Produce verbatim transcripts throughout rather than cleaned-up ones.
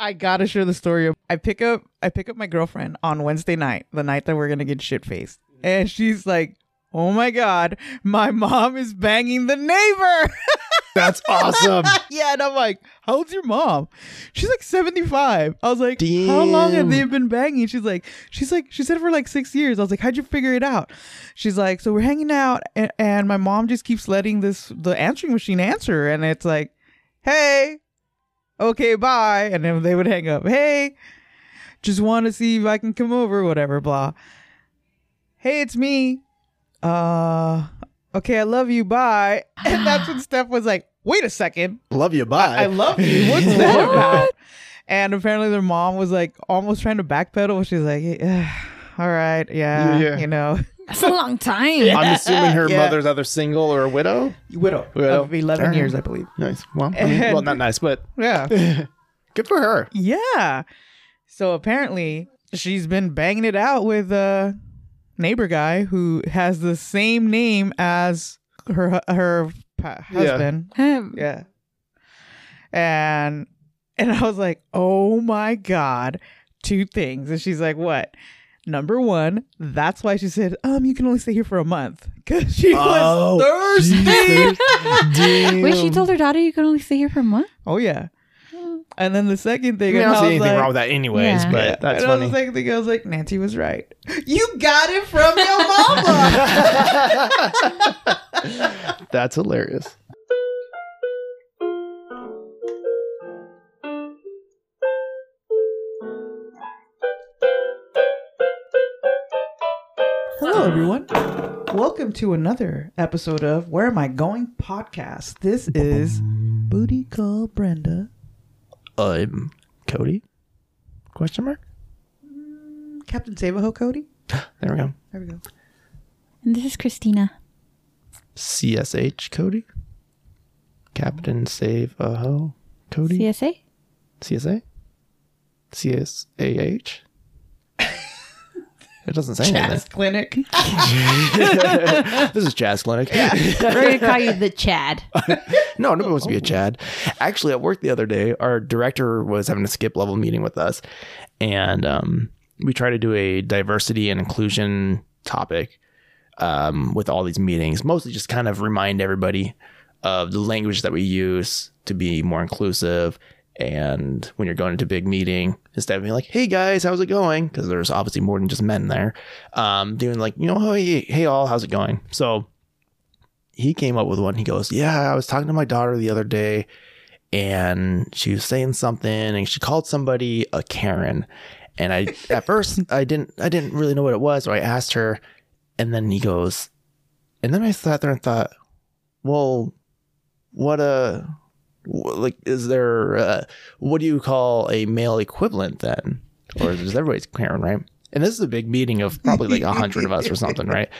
I gotta share the story. I pick up I pick up my girlfriend on Wednesday night, the night that we're gonna get shit faced. And she's like, oh my God, my mom is banging the neighbor. That's awesome. Yeah, and I'm like, how old's your mom? She's like seventy-five. I was like, damn. How long have they been banging? She's like, she's like, she said for like six years. I was like, how'd you figure it out? She's like, so we're hanging out and, and my mom just keeps letting this the answering machine answer. And it's like, hey, okay, bye. And then they would hang up. Hey, just want to see if I can come over, whatever, blah. Hey, it's me. Uh, okay, I love you, bye. And that's when Steph was like, wait a second. Love you, bye. I, I love you. What's that about? And apparently their mom was like almost trying to backpedal. She's like, yeah, all right, yeah, yeah, you know. That's a long time. Yeah. I'm assuming her yeah. mother's either single or a widow? Widow. Widow. Of eleven Darn. years, I believe. Nice. Well, I mean, well, not nice, but yeah. Good for her. Yeah. So apparently she's been banging it out with uh neighbor guy who has the same name as her her husband. Yeah. Him. Yeah. And and I was like, oh my God, two things. And she's like, what? Number one, that's why she said, um, you can only stay here for a month. Because she oh, was thirsty. Wait, she told her daughter you can only stay here for a month? Oh, yeah. And then the second thing, I, mean, I don't I see anything like, wrong with that, anyways. Yeah. But yeah. that's and funny. The second thing, I was like, Nancy was right. You got it from your mama. That's hilarious. Hello, everyone. Welcome to another episode of Where Am I Going podcast. This is Booty Call Brenda. I'm Cody? Question mark? Mm, Captain Savaho Cody? There we go. There we go. And this is Christina. C S H Cody? Captain Savaho Cody? C S A? C S A? C S A H? It doesn't say anything. Jazz Clinic. This is Jazz Clinic. Yeah. We're going to call you the Chad. No, nobody wants to be a Chad. Actually, at work the other day, our director was having a skip level meeting with us. And um, we try to do a diversity and inclusion topic um, with all these meetings. Mostly just kind of remind everybody of the language that we use to be more inclusive. And when you're going into a big meeting, instead of being like, hey guys, how's it going? Because there's obviously more than just men there. Um, doing like, you know, hey, hey all, how's it going? So he came up with one. He goes, yeah, I was talking to my daughter the other day and she was saying something and she called somebody a Karen. And I, at first I didn't, I didn't really know what it was. So I asked her and then he goes, and then I sat there and thought, well, what a... like, is there, uh, what do you call a male equivalent then? Or is everybody's Karen, right? And this is a big meeting of probably like a hundred of us or something, right?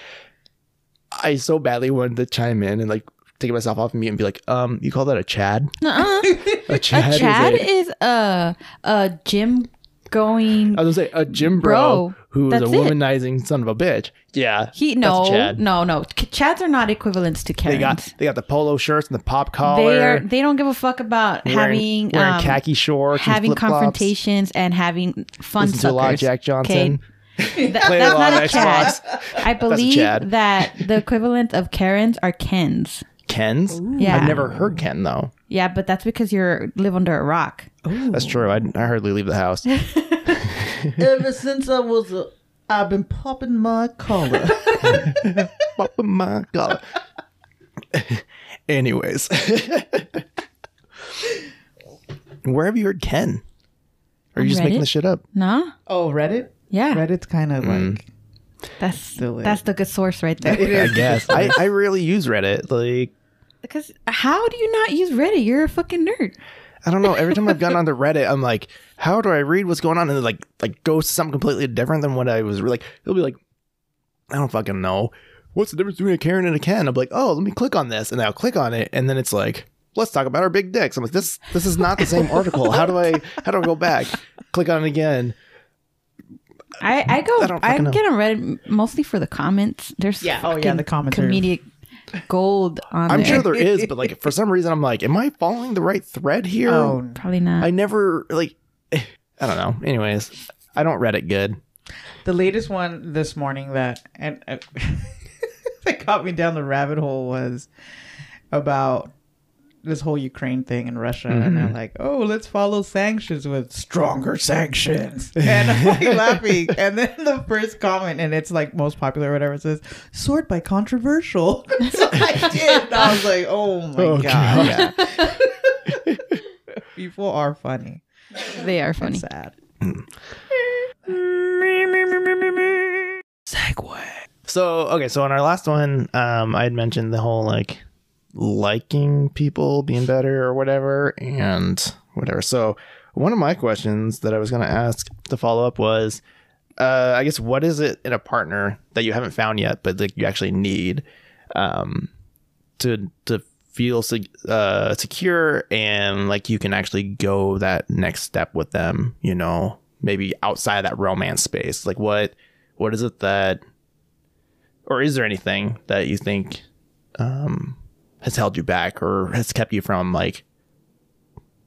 I so badly wanted to chime in and like take myself off of mute and be like, um, you call that a Chad? Uh-uh. A Chad, a Chad is, a, is a, a gym going. I was going to say a gym bro, bro who's a womanizing it. son of a bitch. Yeah. He no, Chad. no, no. Chads are not equivalents to Karens. They got they got the polo shirts and the pop collar. They are. They don't give a fuck about wearing, having wearing um, khaki shorts, having and confrontations, and having fun. Listen suckers. to a lot of Jack Johnson. Th- that's not a Chad. I believe Chad. that the equivalent of Karens are Kens. Kens? Ooh. Yeah. I've never heard Ken though. Yeah, but that's because you live under a rock. Ooh. That's true. I, I hardly leave the house. Ever since I was a I've been popping my collar. Popping my collar. Anyways. Where have you heard Ken? Or are you just Reddit? making this shit up? Nah. Oh, Reddit? Yeah. Reddit's kind of mm. like... That's silly. That's the good source right there. It is. I guess. I, I rarely use Reddit. Like, because how do you not use Reddit? You're a fucking nerd. I don't know. Every time I've gone onto Reddit, I'm like, how do I read what's going on? And like, like go to something completely different than what I was like. It'll be like, I don't fucking know. What's the difference between a Karen and a Ken? I'm like, oh, let me click on this. And I'll click on it. And then it's like, let's talk about our big dicks. I'm like, this this is not the same article. How do I how do I go back? Click on it again. I, I go, I, I get on Reddit mostly for the comments. There's yeah. oh, yeah, the comments comedic are... gold on I'm there. I'm sure there is, but like for some reason I'm like, am I following the right thread here? Oh, probably not. I never like I don't know. Anyways, I don't Reddit good. The latest one this morning that and uh, that caught me down the rabbit hole was about this whole Ukraine thing in Russia, mm-hmm. and they're like, "Oh, let's follow sanctions with stronger sanctions," and I'm like laughing. And then the first comment, and it's like most popular, or whatever, it says, "Sort by controversial." So I did. And I was like, "Oh my oh, god!" god. Yeah. People are funny. They are funny. It's sad. Segway. So okay, so on our last one, um, I had mentioned the whole like. liking people being better or whatever and whatever. So one of my questions that I was going to ask to follow up was, uh, I guess, what is it in a partner that you haven't found yet, but that you actually need um, to to feel uh, secure and like you can actually go that next step with them, you know, maybe outside of that romance space? Like what what is it that, or is there anything that you think um has held you back or has kept you from like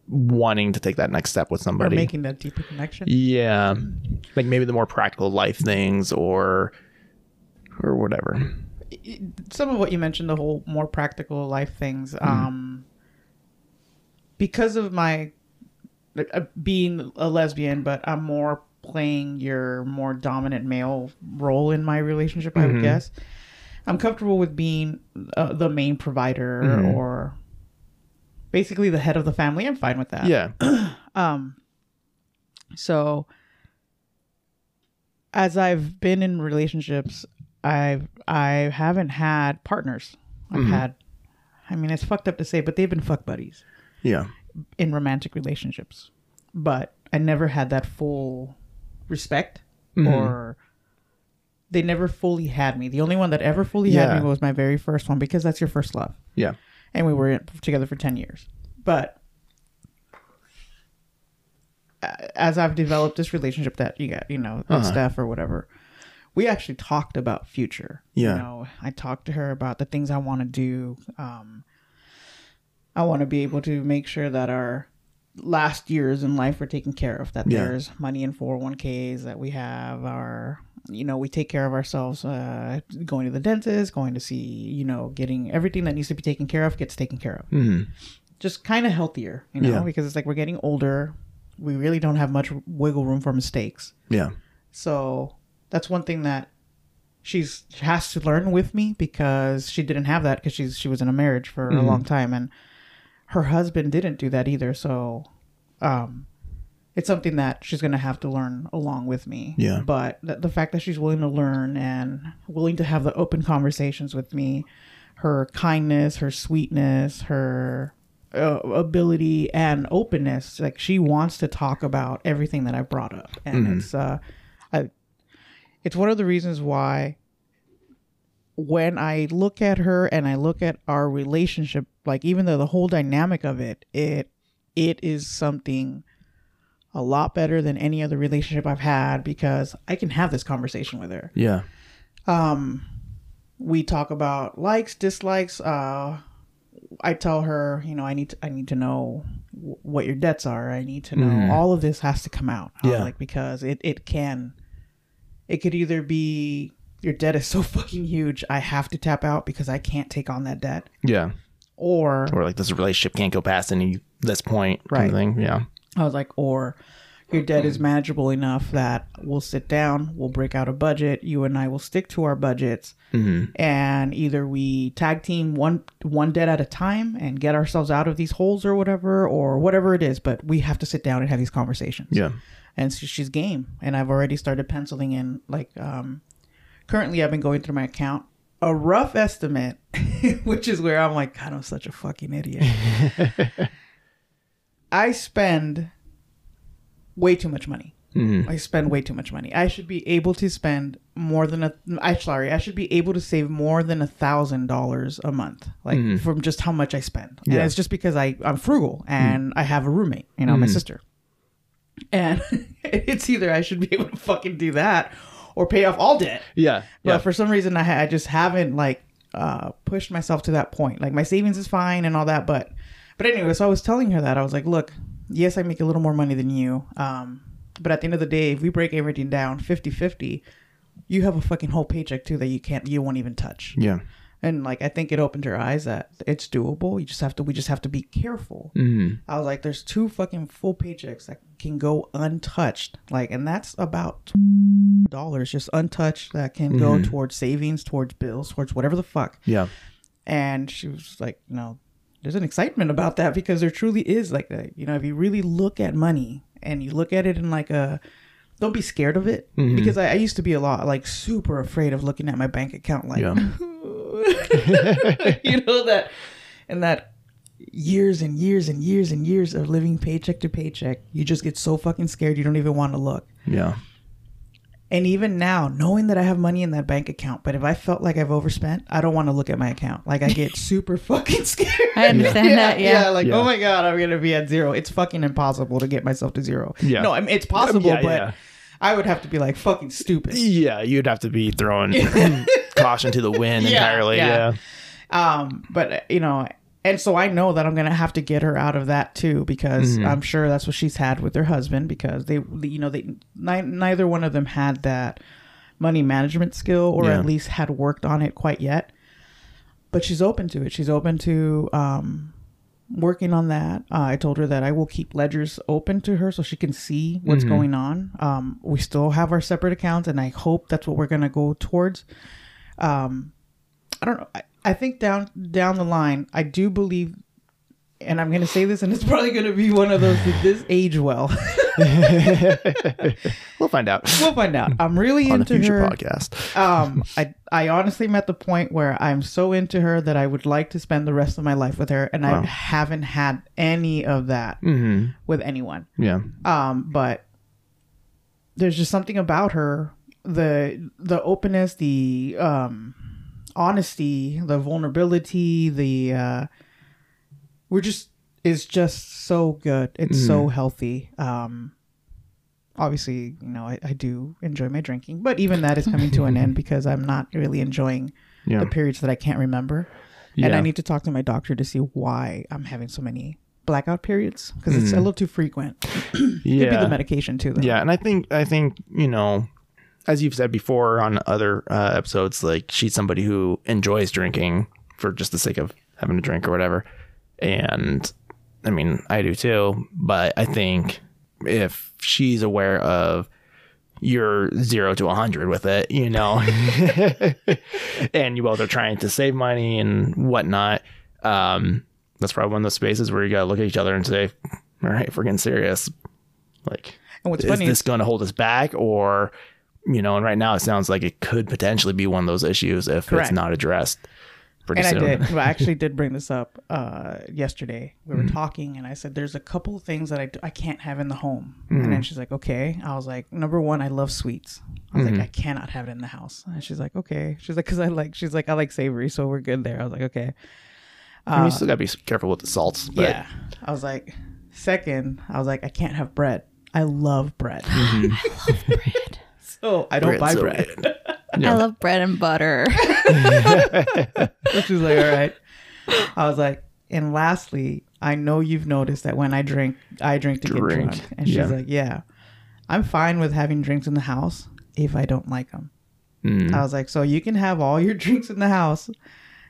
wanting to take that next step with somebody or making that deeper connection? Yeah. Like maybe the more practical life things or, or whatever. Some of what you mentioned, the whole more practical life things, mm. um, because of my uh, being a lesbian, but I'm more playing your more dominant male role in my relationship, I mm-hmm. would guess. I'm comfortable with being uh, the main provider mm-hmm. or basically the head of the family. I'm fine with that. Yeah. um. So as I've been in relationships, I've, I haven't had partners. I've mm-hmm. had, I mean, it's fucked up to say, but they've been fuck buddies. Yeah. In romantic relationships. But I never had that full respect mm-hmm. or... They never fully had me. The only one that ever fully yeah. had me was my very first one, because that's your first love. Yeah. And we were together for ten years. But as I've developed this relationship that you got, you know, uh-huh. Steph or whatever, we actually talked about future. Yeah. You know, I talked to her about the things I want to do. Um, I want to be able to make sure that our last years in life are taken care of, that yeah. there's money in four oh one k's, that we have our... You know, we take care of ourselves, uh, going to the dentist, going to see, you know, getting everything that needs to be taken care of gets taken care of. Mm-hmm. Just kind of healthier, you know, yeah. because it's like we're getting older. We really don't have much wiggle room for mistakes. Yeah. So that's one thing that she's has to learn with me, because she didn't have that, because she's she was in a marriage for mm-hmm. a long time, and her husband didn't do that either. So um it's something that she's going to have to learn along with me. Yeah. But th- the fact that she's willing to learn and willing to have the open conversations with me, her kindness, her sweetness, her uh, ability and openness, like she wants to talk about everything that I brought up. And mm-hmm. it's, uh, I, it's one of the reasons why when I look at her and I look at our relationship, like even though the whole dynamic of it, it, it is something a lot better than any other relationship I've had, because I can have this conversation with her. Yeah. Um, we talk about likes, dislikes. Uh, I tell her, you know, I need to, I need to know w- what your debts are. I need to know mm. all of this has to come out. Yeah. I was like, because it, it can, it could either be your debt is so fucking huge, I have to tap out because I can't take on that debt. Yeah. Or, or like this relationship can't go past any, this point. Right. Kind of thing. Yeah. I was like, or your debt is manageable enough that we'll sit down, we'll break out a budget. You and I will stick to our budgets, mm-hmm. and either we tag team one one debt at a time and get ourselves out of these holes or whatever, or whatever it is. But we have to sit down and have these conversations. Yeah. And so she's game. And I've already started penciling in, like, um, currently I've been going through my account. A rough estimate, which is where I'm like, God, I'm such a fucking idiot. I spend way too much money. Mm-hmm. I spend way too much money. I should be able to spend more than a... I, sorry, I should be able to save more than one thousand dollars a month, like mm-hmm. from just how much I spend. Yeah. And it's just because I, I'm frugal and mm-hmm. I have a roommate, you know, mm-hmm. my sister. And it's either I should be able to fucking do that or pay off all debt. Yeah. But yeah. for some reason, I, ha- I just haven't like uh, pushed myself to that point. Like my savings is fine and all that, but... But anyway, so I was telling her that. I was like, look, yes, I make a little more money than you. Um, but at the end of the day, if we break everything down fifty fifty, you have a fucking whole paycheck too that you can't, you won't even touch. Yeah. And like, I think it opened your eyes that it's doable. You just have to, we just have to be careful. Mm-hmm. I was like, there's two fucking full paychecks that can go untouched. Like, and that's about dollars just untouched that can mm-hmm. go towards savings, towards bills, towards whatever the fuck. Yeah. And she was like, you know, there's an excitement about that because there truly is like that. You know, if you really look at money and you look at it in like a, don't be scared of it. Mm-hmm. Because I, I used to be a lot like super afraid of looking at my bank account. Like, yeah. You know, that and that years and years and years and years of living paycheck to paycheck, you just get so fucking scared you don't even want to look. Yeah. And even now, knowing that I have money in that bank account, but if I felt like I've overspent, I don't want to look at my account. Like, I get super fucking scared. I understand yeah. that. Yeah. yeah like, yeah. oh my God, I'm gonna be at zero. It's fucking impossible to get myself to zero. Yeah. No, I mean, it's possible, yeah, but yeah. I would have to be like fucking stupid. Yeah, you'd have to be throwing caution to the wind yeah, entirely. Yeah. yeah. Um, but, you know, and so I know that I'm going to have to get her out of that too, because mm-hmm. I'm sure that's what she's had with her husband, because they, you know, they ni- neither one of them had that money management skill, or yeah. at least had worked on it quite yet. But she's open to it. She's open to um, working on that. Uh, I told her that I will keep ledgers open to her so she can see what's mm-hmm. going on. Um, we still have our separate accounts, and I hope that's what we're going to go towards. Um, I don't know. I, I think down down the line, I do believe, and I'm going to say this, and it's probably going to be one of those, did this age well? We'll find out. We'll find out. I'm really on into the future her podcast. Um, I I honestly am at the point where I'm so into her that I would like to spend the rest of my life with her, and wow. I haven't had any of that mm-hmm. with anyone. Yeah. Um, but there's just something about her, the the openness, the um. honesty, the vulnerability, the uh we're just is just so good. It's mm. so healthy. Um obviously, you know, I, I do enjoy my drinking, but even that is coming to an end because I'm not really enjoying yeah. the periods that I can't remember. Yeah. And I need to talk to my doctor to see why I'm having so many blackout periods, because mm. it's a little too frequent. Yeah. Could be the medication too though. Yeah, and I think I think, you know, as you've said before on other uh, episodes, like, she's somebody who enjoys drinking for just the sake of having a drink or whatever. And I mean, I do too. But I think if she's aware of your zero to a hundred with it, you know, and you both are trying to save money and whatnot, um, that's probably one of those spaces where you got to look at each other and say, all right, if we're getting serious, like, and what's is funny this going to hold us back? Or, you know, and right now it sounds like it could potentially be one of those issues if Correct. It's not addressed pretty and soon. I did. I actually did bring this up uh, yesterday. We were mm-hmm. talking, and I said, there's a couple of things that I, do, I can't have in the home. Mm-hmm. And then she's like, okay. I was like, number one, I love sweets. I was mm-hmm. like, I cannot have it in the house. And she's like, okay. She's like, because I like, she's like, I like savory, so we're good there. I was like, okay. Uh, I mean, you still got to be careful with the salts. But. Yeah. I was like, second, I was like, I can't have bread. I love bread. Mm-hmm. I love bread. Oh, I don't Bread's buy so bread. Yeah. I love bread and butter. She's like, all right. I was like, and lastly, I know you've noticed that when I drink, I drink to drink. get drunk. And yeah. she's like, yeah, I'm fine with having drinks in the house if I don't like them. Mm. I was like, so you can have all your drinks in the house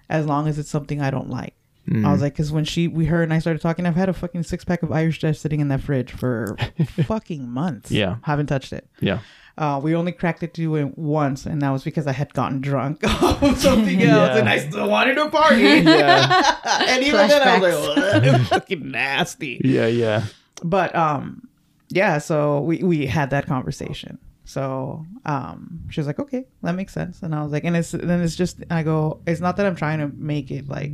as long as it's something I don't like. Mm. I was like, because when she, we her and I started talking, I've had a fucking six pack of Irish Dutch sitting in that fridge for fucking months. Yeah. Haven't touched it. Yeah. Uh, we only cracked it to it once, and that was because I had gotten drunk off of something else, yeah. and I still wanted to party. Yeah. And even Flashbacks. Then, I was like, "That's fucking nasty." Yeah, yeah. But um, yeah. So we we had that conversation. So um, she was like, "Okay, that makes sense," and I was like, "And it's then it's just," I go, "It's not that I'm trying to make it like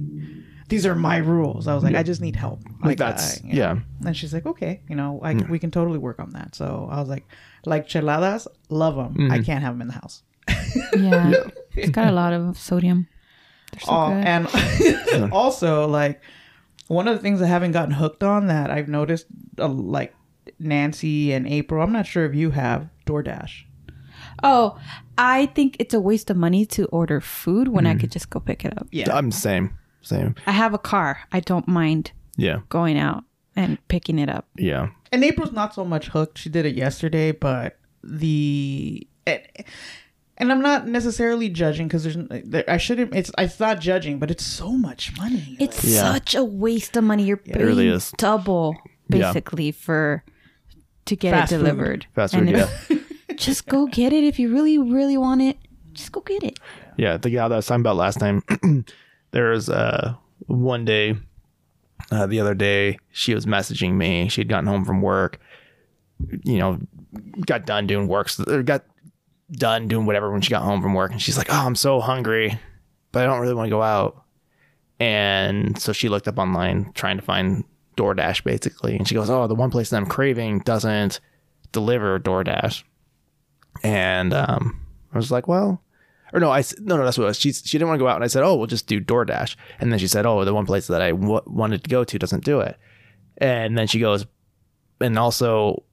these are my rules." I was like, yeah. "I just need help." Like, like that's I, yeah. Know? And she's like, "Okay, you know, I, yeah. we can totally work on that." So I was like. Like cheladas, love them. Mm-hmm. I can't have them in the house. Yeah. yeah. It's got a lot of sodium. They're so uh, good. And also, like, one of the things I haven't gotten hooked on that I've noticed, uh, like, Nancy and April, I'm not sure if you have DoorDash. Oh, I think it's a waste of money to order food when mm-hmm. I could just go pick it up. Yeah. I'm the same. Same. I have a car. I don't mind yeah. going out. and picking it up. Yeah. And April's not so much hooked. She did it yesterday, but the... It, and I'm not necessarily judging because there's there, I shouldn't. It's it's not judging, but it's so much money. It's like, yeah. such a waste of money. You're yeah, paying it really is. double basically yeah. for to get Fast it delivered. Food. Fast food, and yeah. If, just go get it if you really really want it. Just go get it. Yeah, the gal that I was talking about last time. There was uh one day, uh, the other day she was messaging me. She had gotten home from work. You know, got done doing work. So got. done doing whatever when she got home from work, and she's like, oh, I'm so hungry, but I don't really want to go out. And so she looked up online trying to find DoorDash basically, and she goes, oh, the one place that I'm craving doesn't deliver DoorDash. And um I was like, well, or no I no no that's what it was. She, she didn't want to go out, and I said, oh, we'll just do DoorDash. And then she said, oh, the one place that I w- wanted to go to doesn't do it. And then she goes, and also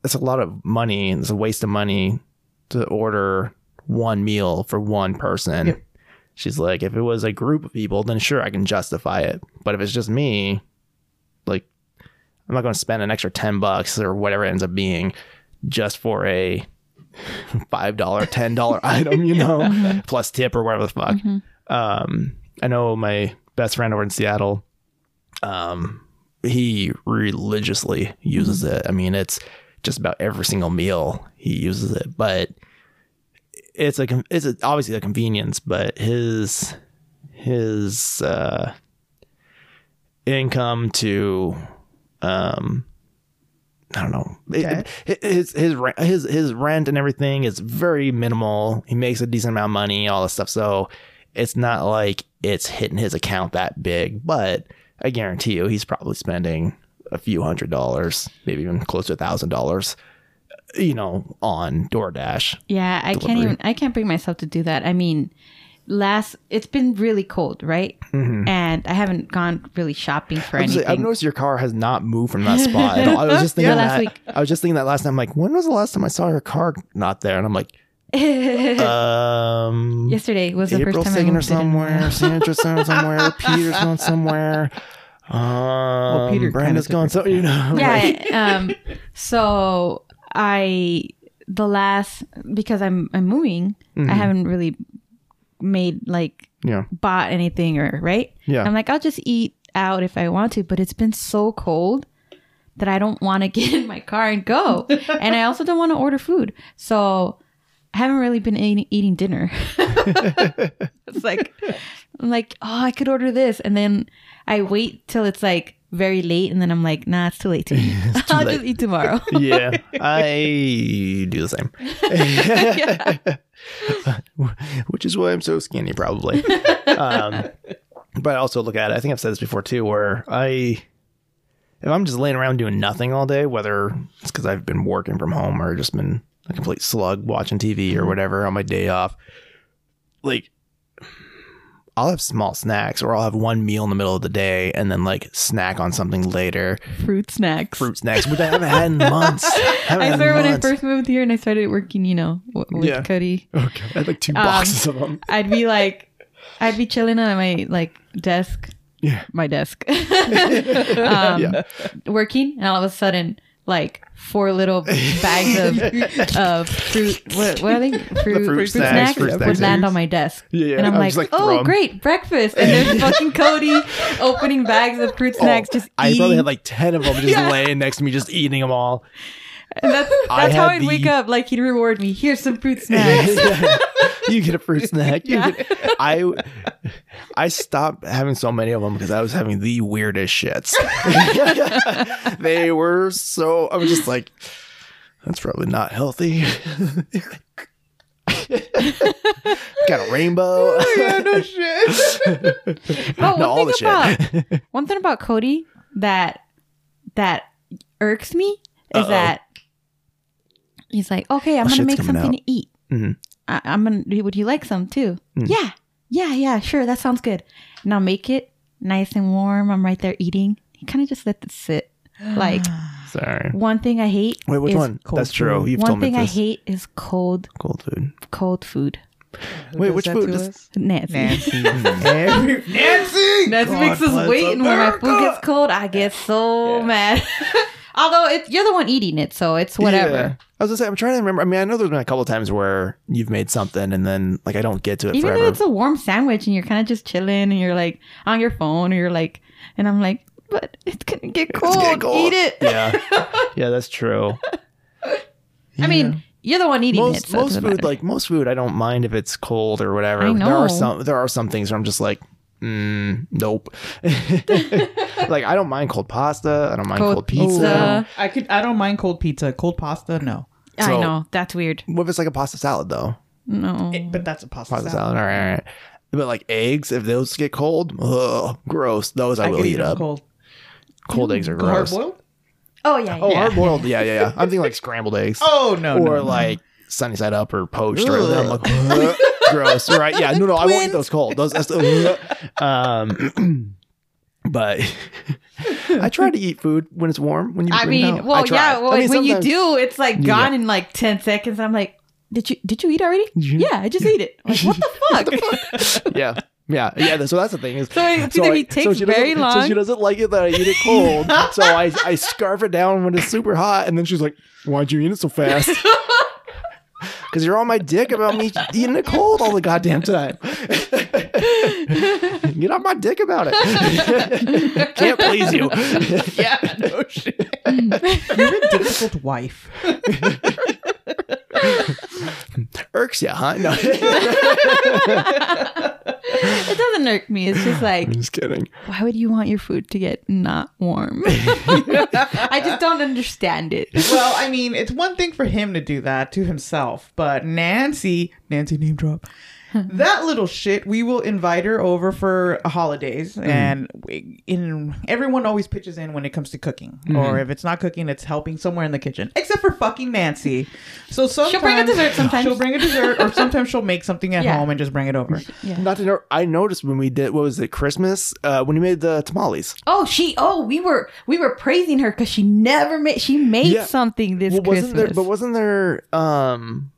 that's a lot of money, and it's a waste of money to order one meal for one person. Yep. She's like, if it was a group of people, then sure, I can justify it. But if it's just me, like, I'm not going to spend an extra ten bucks or whatever it ends up being just for a five dollar, ten dollar item, you know, mm-hmm. plus tip or whatever the fuck. Mm-hmm. Um, I know my best friend over in Seattle, um, he religiously uses it. I mean, it's just about every single meal he uses it, but it's a it's a, obviously a convenience. But his his uh, income to um I don't know okay. it, his his his his rent and everything is very minimal. He makes a decent amount of money, all this stuff. So it's not like it's hitting his account that big. But I guarantee you, he's probably spending a few hundred dollars, maybe even close to a thousand dollars, you know, on DoorDash. Yeah, I delivery. can't even, I can't bring myself to do that. I mean, last, it's been really cold, right? Mm-hmm. And I haven't gone really shopping for I anything. Like, I've noticed your car has not moved from that spot at all. I was just thinking yeah, that, last week. I was just thinking that last time, like, when was the last time I saw your car not there? And I'm like, um, yesterday was the April first time I moved somewhere, Sandra's somewhere, Peter's gone somewhere. Um, well, Peter Brandon's gone, so you know. Yeah. Right? Um. So I the last because I'm I'm moving. Mm-hmm. I haven't really made like yeah. bought anything or right. Yeah. I'm like, I'll just eat out if I want to, but it's been so cold that I don't want to get in my car and go, and I also don't want to order food. So I haven't really been eating, eating dinner. It's like I'm like, oh, I could order this, and then I wait till it's like very late, and then I'm like, nah, it's too late to eat. I'll late. just eat tomorrow. Yeah, I do the same. Yeah. Which is why I'm so skinny, probably. Um, but I also look at it. I think I've said this before too, where I, if I'm just laying around doing nothing all day, whether it's because I've been working from home or just been a complete slug watching T V or whatever on my day off, like, I'll have small snacks, or I'll have one meal in the middle of the day and then like snack on something later. Fruit snacks. Fruit snacks, which I haven't had in months. I, I remember when I first moved here and I started working, you know, with yeah. Cody. Okay. I had like two boxes um, of them. I'd be like, I'd be chilling on my like desk. Yeah. My desk. um, yeah. Working, and all of a sudden, like four little bags of of fruit. What, what are they? Fruit, the fruit, fruit snacks, snacks fruit would snacks. land on my desk, yeah, yeah. and I'm, I'm like, like, oh, great breakfast! And there's fucking Cody opening bags of fruit snacks, oh, just. I eating. probably had like ten of them just yeah. laying next to me, just eating them all. And that's that's I how I'd the... wake up. Like he'd reward me. Here's some fruit snacks. yeah. You get a fruit snack. You yeah. get... I I stopped having so many of them because I was having the weirdest shits. They were so. I was just like, that's probably not healthy. Got a rainbow. Oh my God, no shit. But no, all the shit. About, one thing about Cody that that irks me. Is Uh-oh. that he's like, okay, I'm oh, gonna make something out. to eat. Mm-hmm. I, I'm gonna. Would you like some too? Mm. Yeah, yeah, yeah. Sure, that sounds good. And I'll make it nice and warm. I'm right there eating. He kind of just lets it sit. Like, sorry. One thing I hate. Wait, which is one? Cold That's food. true. You've one told me thing this. I hate is cold. Cold food. Cold food. Who Wait, which food does Nancy? Nancy, Nancy, Nancy, Nancy makes us wait, and when my food gets cold, I get so yeah. mad. Although it's, you're the one eating it, so it's whatever. Yeah. I was gonna say, I'm trying to remember. I mean, I know there's been a couple of times where you've made something and then like I don't get to it. Even forever. Though it's a warm sandwich, and you're kind of just chilling, and you're like on your phone, or you're like, and I'm like, but it's gonna get cold. Gonna get cold. Eat it. Yeah, yeah, that's true. Yeah. I mean. You're the one eating most, it. So most food, matter. like most food, I don't mind if it's cold or whatever. I know. There are some. There are some things where I'm just like, mm, nope. Like I don't mind cold pasta. I don't mind cold, cold pizza. Ooh. I could. I don't mind cold pizza. Cold pasta, no. So, I know that's weird. What if it's like a pasta salad though? No, it, but that's a pasta, pasta salad. salad. All right, all right. But like eggs, if those get cold, ugh, gross. Those I, I will eat up. Cold, cold eggs are gross. Hard boiled. Oh, yeah. yeah. Oh, hard boiled. Yeah, yeah, yeah. I'm thinking like scrambled eggs. Oh, no. Or no, like no. sunny side up or poached. Right? I'm like, gross. Right. Yeah. No, no. Twins. I won't eat those cold. Those, that's the, um, but I try to eat food when it's warm. When you, I mean, out. well, I yeah. Well, I mean, when you do, it's like gone yeah. in like ten seconds. I'm like, did you, did you eat already? You? Yeah. I just ate it. I'm like, what the fuck? What the fuck? Yeah. Yeah, yeah. So that's the thing is, so it's so either I, he takes so very long, so she doesn't like it that I eat it cold. So I, I scarf it down when it's super hot, and then she's like, "Why'd you eat it so fast?" Because you're on my dick about me eating it cold all the goddamn time. Get off my dick about it. Can't please you. Yeah, no shit. You're a difficult wife. Irks you, huh? No. It doesn't irk me. It's just like, I'm just kidding. Why would you want your food to get not warm? I just don't understand it. Well, I mean, it's one thing for him to do that to himself, but Nancy, Nancy name drop. That little shit, we will invite her over for holidays, mm. and we, in everyone always pitches in when it comes to cooking, mm-hmm. or if it's not cooking, it's helping somewhere in the kitchen, except for fucking Nancy. So sometimes she'll bring a dessert. Sometimes she'll bring a dessert, or sometimes she'll make something at yeah. home and just bring it over. Yeah. Not to know, I noticed when we did what was it Christmas uh, when we made the tamales. Oh, she. Oh, we were we were praising her because she never made. She made yeah. something this well, wasn't Christmas, there, but wasn't there? Um,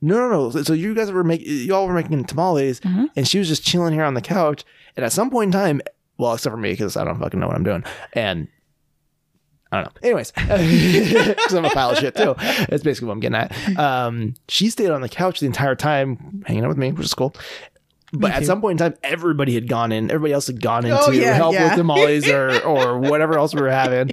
No, no, no. So you guys were making, y'all were making tamales, mm-hmm. and she was just chilling here on the couch. And at some point in time, well, except for me, because I don't fucking know what I'm doing. And I don't know. Anyways, because I'm a pile of shit too. That's basically what I'm getting at. Um, she stayed on the couch the entire time, hanging out with me, which is cool. But at some point in time, everybody had gone in. Everybody else had gone in oh, to yeah, help yeah. with tamales or or whatever else we were having.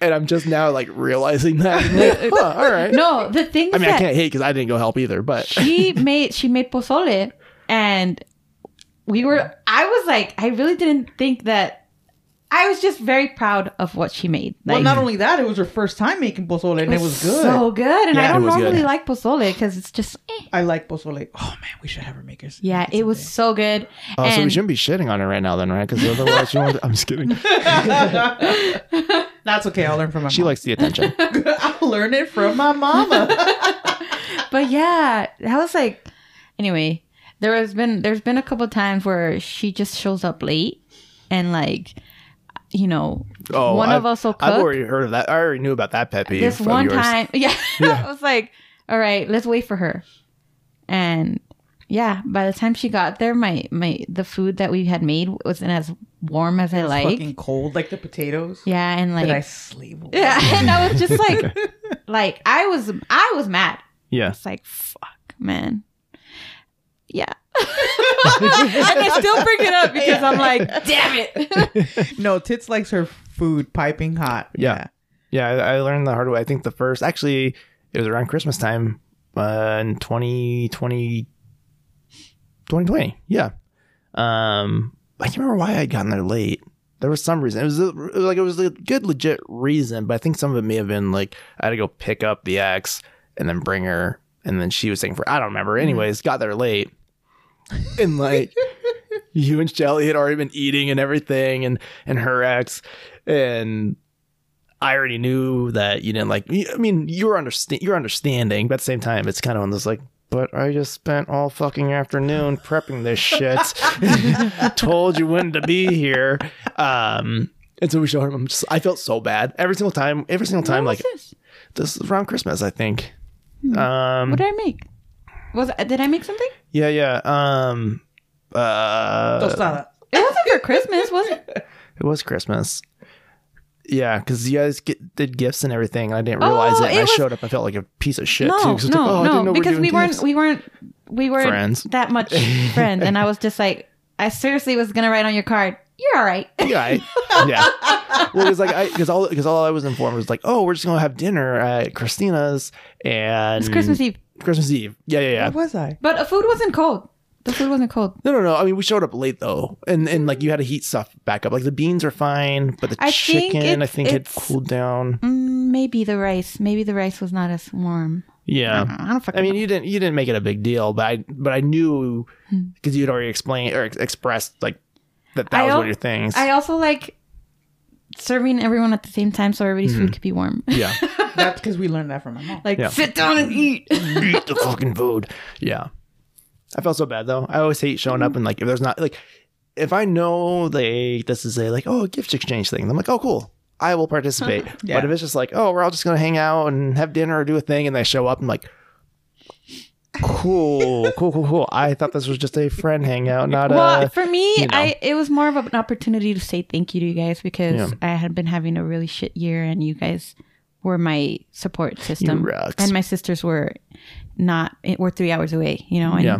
And I'm just now like realizing that. Like, huh, all right. No, the thing. I mean, that I can't hate because I didn't go help either. But she made she made pozole, and we were. I was like, I really didn't think that. I was just very proud of what she made. Like, well, not only that, it was her first time making pozole, and it was, it was good, so good. And yeah, I don't normally good. like pozole because it's just. Eh. I like pozole. Oh man, we should have her make us. Yeah, it was so good. Oh, and so we shouldn't be shitting on her right now, then, right? Because otherwise, you won't. I'm just kidding. That's okay. I'll learn from my. She mom. likes the attention. I'll learn it from my mama. But yeah, I was like, anyway, there has been there's been a couple of times where she just shows up late, and like. You know, oh, one I've, of us will cook. I've already heard of that. I already knew about that pet peeve. This one yours. time. Yeah. yeah. I was like, all right, let's wait for her. And yeah, by the time she got there, my, my the food that we had made wasn't as warm as it I was like. Fucking cold, like the potatoes. Yeah. And like. Did I sleep? Yeah. And I was just like, like, I was, I was mad. Yeah. It's like, fuck, man. Yeah. And I still bring it up because yeah. I'm like, damn it. No, Tits likes her food piping hot. Yeah. Yeah, yeah I, I learned the hard way. I think the first, actually, it was around Christmas time uh, in twenty twenty. Yeah. Um, I can't remember why I had gotten there late. There was some reason. It was, a, it was like, it was a good, legit reason, but I think some of it may have been like, I had to go pick up the ex and then bring her. And then she was saying for, I don't remember. Anyways, got there late. And like you and Shelly had already been eating and everything, and and her ex, and I already knew that you didn't like. I mean, you're understand, you're understanding, but at the same time, it's kind of on this like. But I just spent all fucking afternoon prepping this shit. Told you when to be here, um, and so we showed him. I'm just, I felt so bad every single time. Every single time, what like was this? This is around Christmas, I think. Hmm. Um, what did I make? Was did I make something? Yeah, yeah. Um, uh, Tostada. It wasn't for Christmas, was it? It was Christmas. Yeah, because you guys get, did gifts and everything, and I didn't realize oh, it. And it I was, showed up. I felt like a piece of shit. No, too, no, like, oh, no, know because we weren't, we weren't, we weren't friends. that much friends, and I was just like, I seriously was gonna write on your card, "You're all right." You're all right. Yeah. Well, it was like I because all because all I was informed was like, "Oh, we're just gonna have dinner at Christina's," and it's Christmas Eve. Christmas Eve. Yeah, yeah, yeah. Where was I? But the food wasn't cold. The food wasn't cold. No, no, no. I mean, we showed up late though, and and like you had to heat stuff back up. Like the beans are fine, but the I chicken, think I think, had cooled down. Maybe the rice. Maybe the rice was not as warm. Yeah, I, don't, I, don't I mean, know. you didn't you didn't make it a big deal, but I but I knew because hmm. you had already explained or ex- expressed like that that I was al- one of your things. I also like serving everyone at the same time, so everybody's mm-hmm. food could be warm. Yeah. That's because we learned that from my mom. Like, yeah. Sit down and eat. Eat the fucking food. Yeah. I felt so bad, though. I always hate showing mm-hmm. up and, like, if there's not, like, if I know, like, this is a, like, oh, a gift exchange thing, I'm like, oh, cool. I will participate. Yeah. But if it's just like, oh, we're all just going to hang out and have dinner or do a thing, and I show up, I'm like, cool, cool, cool, cool. I thought this was just a friend hangout, not well, a... Well, for me, you know. I it was more of an opportunity to say thank you to you guys because yeah. I had been having a really shit year, and you guys... were my support system, and my sisters were not were three hours away, you know, and yeah.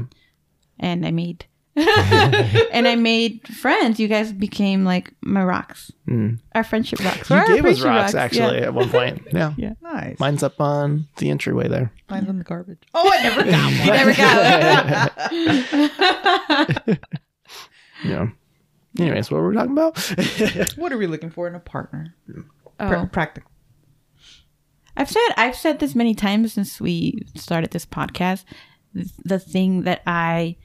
and I made and I made friends. You guys became like my rocks, mm. our friendship rocks. You our gave us rocks, rocks actually yeah. at one point. Yeah, yeah, nice. Mine's up on the entryway there. Mine's on the garbage. Oh, I never got one. You never got one. Yeah. Anyways, what were we talking about? What are we looking for in a partner? Oh. Pra- practical. I've said I've said this many times since we started this podcast. The thing that I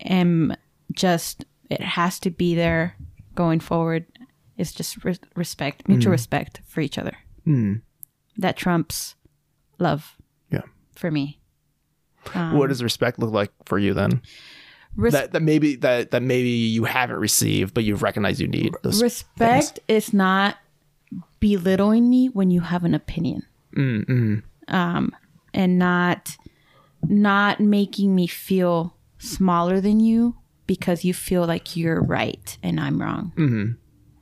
am just, it has to be there going forward is just re- respect, mutual mm. respect for each other. Mm. That trumps love. Yeah. For me. Um, what does respect look like for you then? Res- that, that maybe that, that maybe you haven't received, but you've recognized you need. Respect things. Is not belittling me when you have an opinion. Mm-hmm. Um, and not not making me feel smaller than you because you feel like you're right and I'm wrong. Mm-hmm.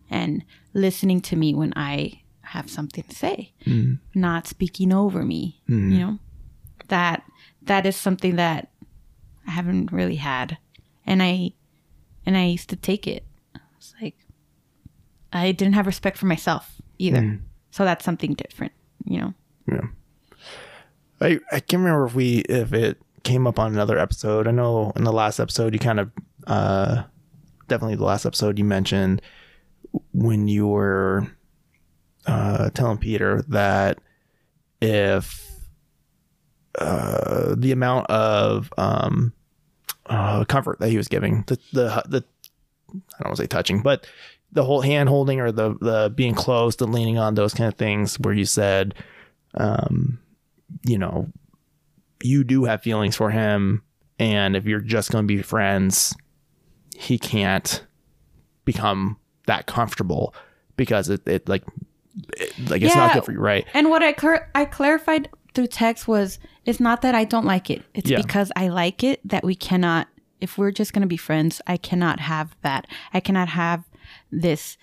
And listening to me when I have something to say, mm-hmm. not speaking over me. Mm-hmm. You know, that that is something that I haven't really had, and I and I used to take it. It's like I didn't have respect for myself either, mm-hmm. so that's something different. You know. Yeah. I I can't remember if we if it came up on another episode. I know in the last episode you kind of uh definitely the last episode you mentioned when you were uh telling Peter that if uh the amount of um uh comfort that he was giving the the the I don't want to say touching, but the whole hand holding or the, the being close, the leaning on, those kind of things where you said, um, you know, you do have feelings for him. And if you're just going to be friends, he can't become that comfortable because it, it like, it, like yeah. it's not good for you. Right. And what I, clar- I clarified through text was it's not that I don't like it. It's yeah. because I like it that we cannot, if we're just going to be friends, I cannot have that. I cannot have this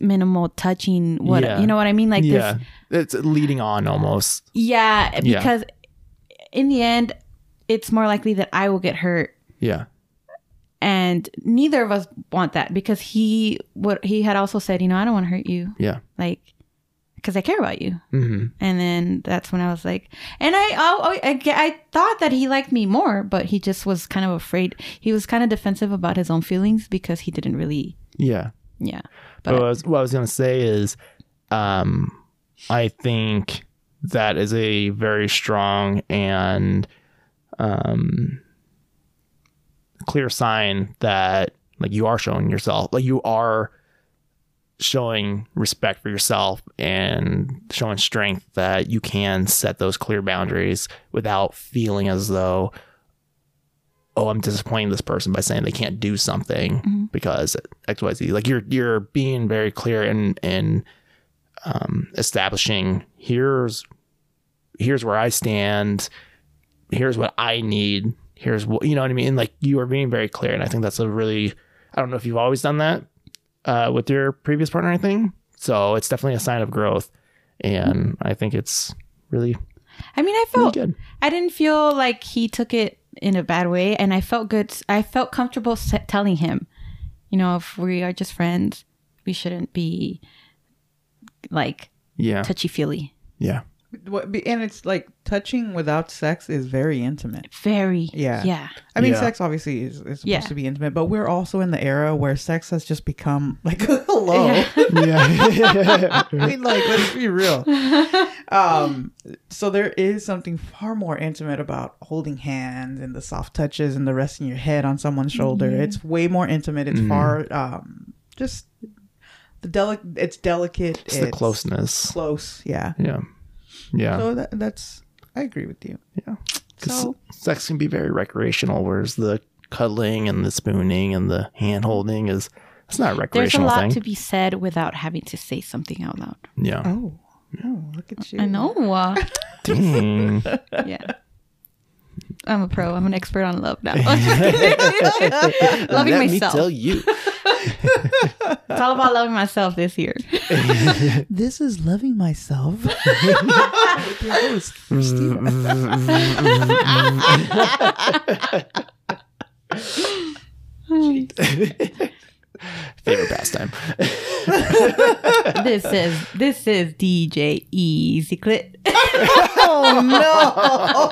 minimal touching. What yeah. you know what I mean? Like yeah. this, it's leading on almost. Yeah, because yeah. in the end, it's more likely that I will get hurt. Yeah, and neither of us want that because he what he had also said, you know, I don't want to hurt you. Yeah, like because I care about you. Mm-hmm. And then that's when I was like, and I, I I I thought that he liked me more, but he just was kind of afraid. He was kind of defensive about his own feelings because he didn't really. Yeah. Yeah. But, but what I was, was going to say is, um, I think that is a very strong and um, clear sign that like you are showing yourself, like you are showing respect for yourself and showing strength that you can set those clear boundaries without feeling as though, oh, I'm disappointing this person by saying they can't do something mm-hmm. because X, Y, Z. Like you're you're being very clear and and um, establishing here's here's where I stand, here's what I need, here's what, you know what I mean? Like, you are being very clear. And I think that's a really, I don't know if you've always done that uh, with your previous partner, I think. So it's definitely a sign of growth. And I think it's really, I mean, I felt, really good. I didn't feel like he took it in a bad way. And I felt good. I felt comfortable telling him, you know, if we are just friends, we shouldn't be like yeah. touchy-feely. Yeah. And it's like touching without sex is very intimate. Very. Yeah. Yeah. I mean, yeah. sex obviously is, is supposed yeah. to be intimate, but we're also in the era where sex has just become like, hello. Yeah. yeah. I mean, like, let's be real. Um, so there is something far more intimate about holding hands and the soft touches and the resting your head on someone's shoulder. Mm-hmm. It's way more intimate. It's mm-hmm. far um, just the delic- it's delicate. It's, it's the closeness. Close. Yeah. Yeah. Yeah. So that, that's, I agree with you. Yeah. So sex can be very recreational, whereas the cuddling and the spooning and the hand holding is, it's not a recreational thing. There's a lot thing. to be said without having to say something out loud. Yeah. Oh, no, oh, look at you. I know. Dang. yeah. I'm a pro. I'm an expert on love now. loving Let myself. Let me tell you. It's all about loving myself this year. This is Loving Myself. With your host, Christina. Favorite pastime. This is this is D J Easy Clit. Oh no!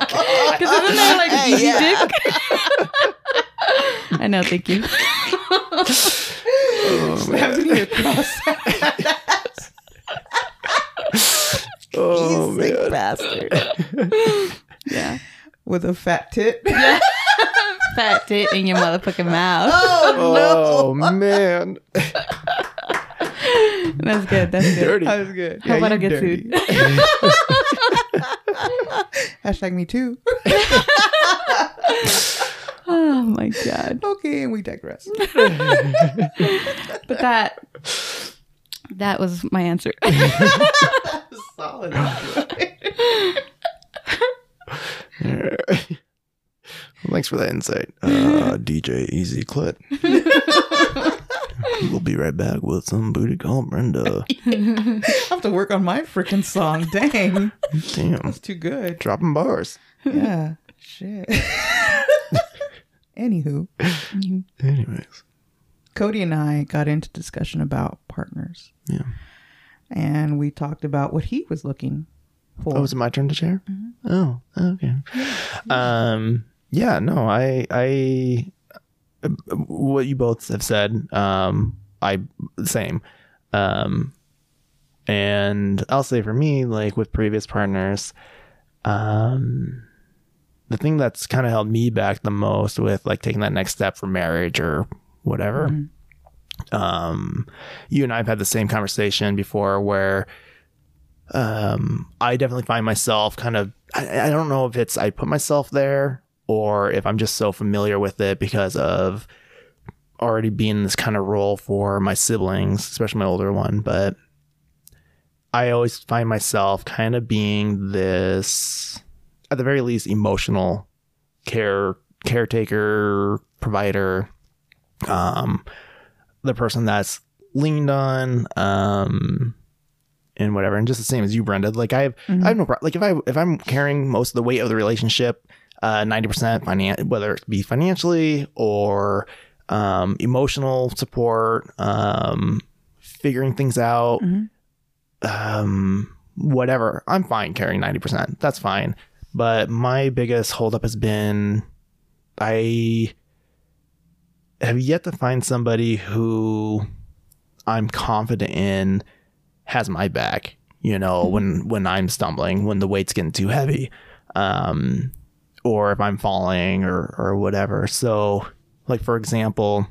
Because isn't that like hey, easy yeah. dick? I know. Thank you. Oh, oh man, sick bastard. Yeah, with a fat tit. Yeah. Fat tit in your motherfucking mouth. Oh, no. Oh man. That's good. That's good. Dirty. That was good. How yeah, about I get sued? Hashtag me too. Oh my god. Okay, and we digress. But that that was my answer. Solid answer. Well, thanks for that insight, uh, D J Easy Clit. We'll be right back with some booty called Brenda. I have to work on my freaking song. Dang. Damn. That's too good. Dropping bars. Yeah. Shit. Anywho. Anywho. Anyways. Cody and I got into discussion about partners. Yeah. And we talked about what he was looking for. Oh, was it my turn to share? Mm-hmm. Oh, okay. Um... Yeah, no, I, I, what you both have said, um, I, same. Um, and I'll say for me, like with previous partners, um, the thing that's kind of held me back the most with like taking that next step for marriage or whatever. Mm-hmm. Um, you and I have had the same conversation before where, um, I definitely find myself kind of, I, I don't know if it's, I put myself there. Or if I'm just so familiar with it because of already being in this kind of role for my siblings, especially my older one. But I always find myself kind of being this, at the very least, emotional care caretaker, provider, um, the person that's leaned on, um, and whatever. And just the same as you, Brenda. Like I have, mm-hmm. I have no problem. Like if I if I'm carrying most of the weight of the relationship. Uh, ninety percent finan- whether it be financially or um, emotional support, um, figuring things out, mm-hmm. um, whatever. I'm fine carrying ninety percent. That's fine. But my biggest holdup has been I have yet to find somebody who I'm confident in has my back, you know, mm-hmm. when, when I'm stumbling, when the weight's getting too heavy. Um, or if I'm falling or, or whatever. So like, for example,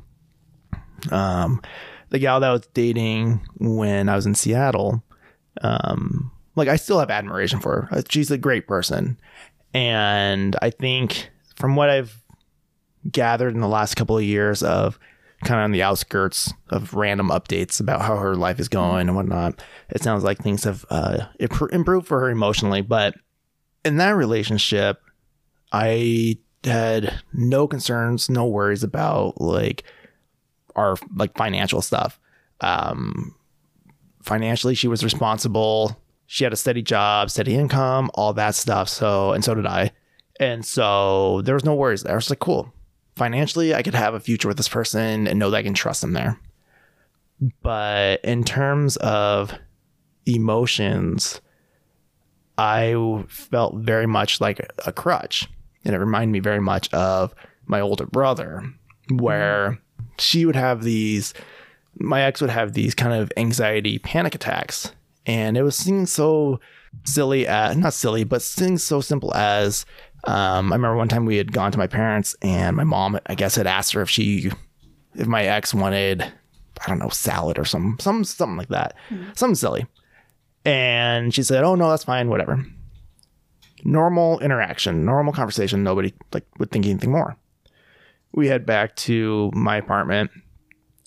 um, the gal that I was dating when I was in Seattle, um, like I still have admiration for her. She's a great person. And I think from what I've gathered in the last couple of years of kind of on the outskirts of random updates about how her life is going and whatnot, it sounds like things have uh, improved for her emotionally. But in that relationship, I had no concerns, no worries about like our like financial stuff. Um, financially, she was responsible. She had a steady job, steady income, all that stuff. So, and so did I. And so there was no worries there. I was like, cool. Financially, I could have a future with this person and know that I can trust them there. But in terms of emotions, I felt very much like a crutch. And it reminded me very much of my older brother, where she would have these, my ex would have these kind of anxiety panic attacks. And it was things so silly, as, not silly, but things so simple as, um, I remember one time we had gone to my parents and my mom, I guess, had asked her if she, if my ex wanted, I don't know, salad or some, some, something like that, mm-hmm. something silly. And she said, oh, no, that's fine. Whatever. Normal interaction, normal conversation. Nobody like would think anything more. We head back to my apartment.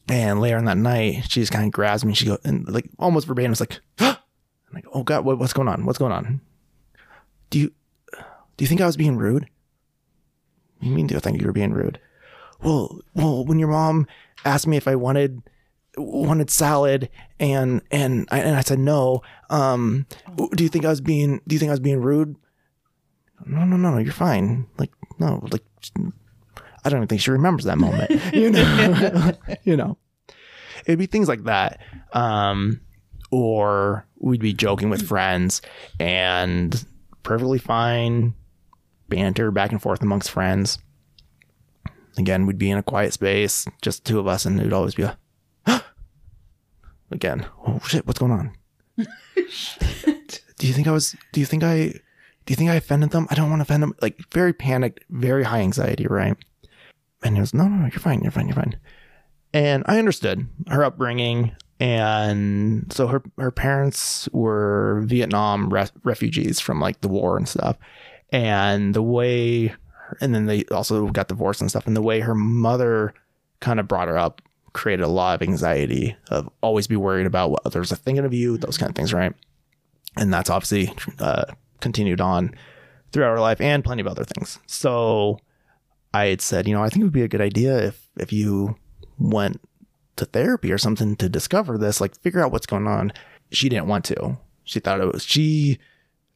And later in that night, she just kind of grabs me. She goes, and like almost verbatim, it's like, I'm like, oh, God, what, what's going on? What's going on? Do you do you think I was being rude? What do you mean, do you think you were being rude? Well, well, when your mom asked me if I wanted... wanted salad and and I, and I said no. Um, do you think I was being do you think I was being rude? No, no, no, no. You're fine. Like no, like I don't even think she remembers that moment. You know, you know. It'd be things like that, um, or we'd be joking with friends and perfectly fine banter back and forth amongst friends. Again, we'd be in a quiet space, just the two of us, and it'd always be a again, oh shit, what's going on? do you think I was, do you think I, do you think I offended them? I don't want to offend them. Like very panicked, very high anxiety, right? And he was, no, no, you're fine, you're fine, you're fine. And I understood her upbringing. And so her, her parents were Vietnam ref- refugees from like the war and stuff. And the way, and then they also got divorced and stuff. And the way her mother kind of brought her up created a lot of anxiety of always be worried about what others are thinking of you, those kind of things, right? And that's obviously uh, continued on throughout our life and plenty of other things. So I had said, you know, I think it would be a good idea if if you went to therapy or something to discover this, like figure out what's going on. She didn't want to. She thought it was, she,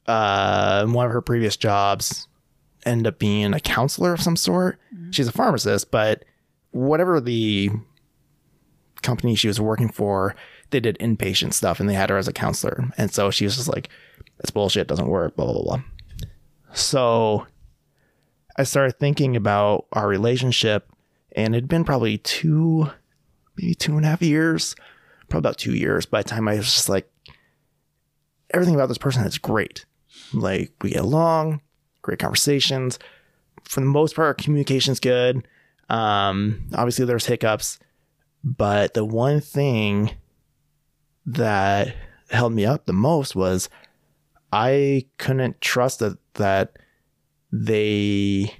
uh, in one of her previous jobs, ended up being a counselor of some sort. Mm-hmm. She's a pharmacist, but whatever the company she was working for, they did inpatient stuff and they had her as a counselor. And so she was just like, it's bullshit, doesn't work, blah, blah, blah. So I started thinking about our relationship, and it'd been probably two, maybe two and a half years, probably about two years by the time I was just like, everything about this person is great. Like we get along, great conversations. For the most part, our communication's good. Um, obviously there's hiccups. But the one thing that held me up the most was I couldn't trust that, that they,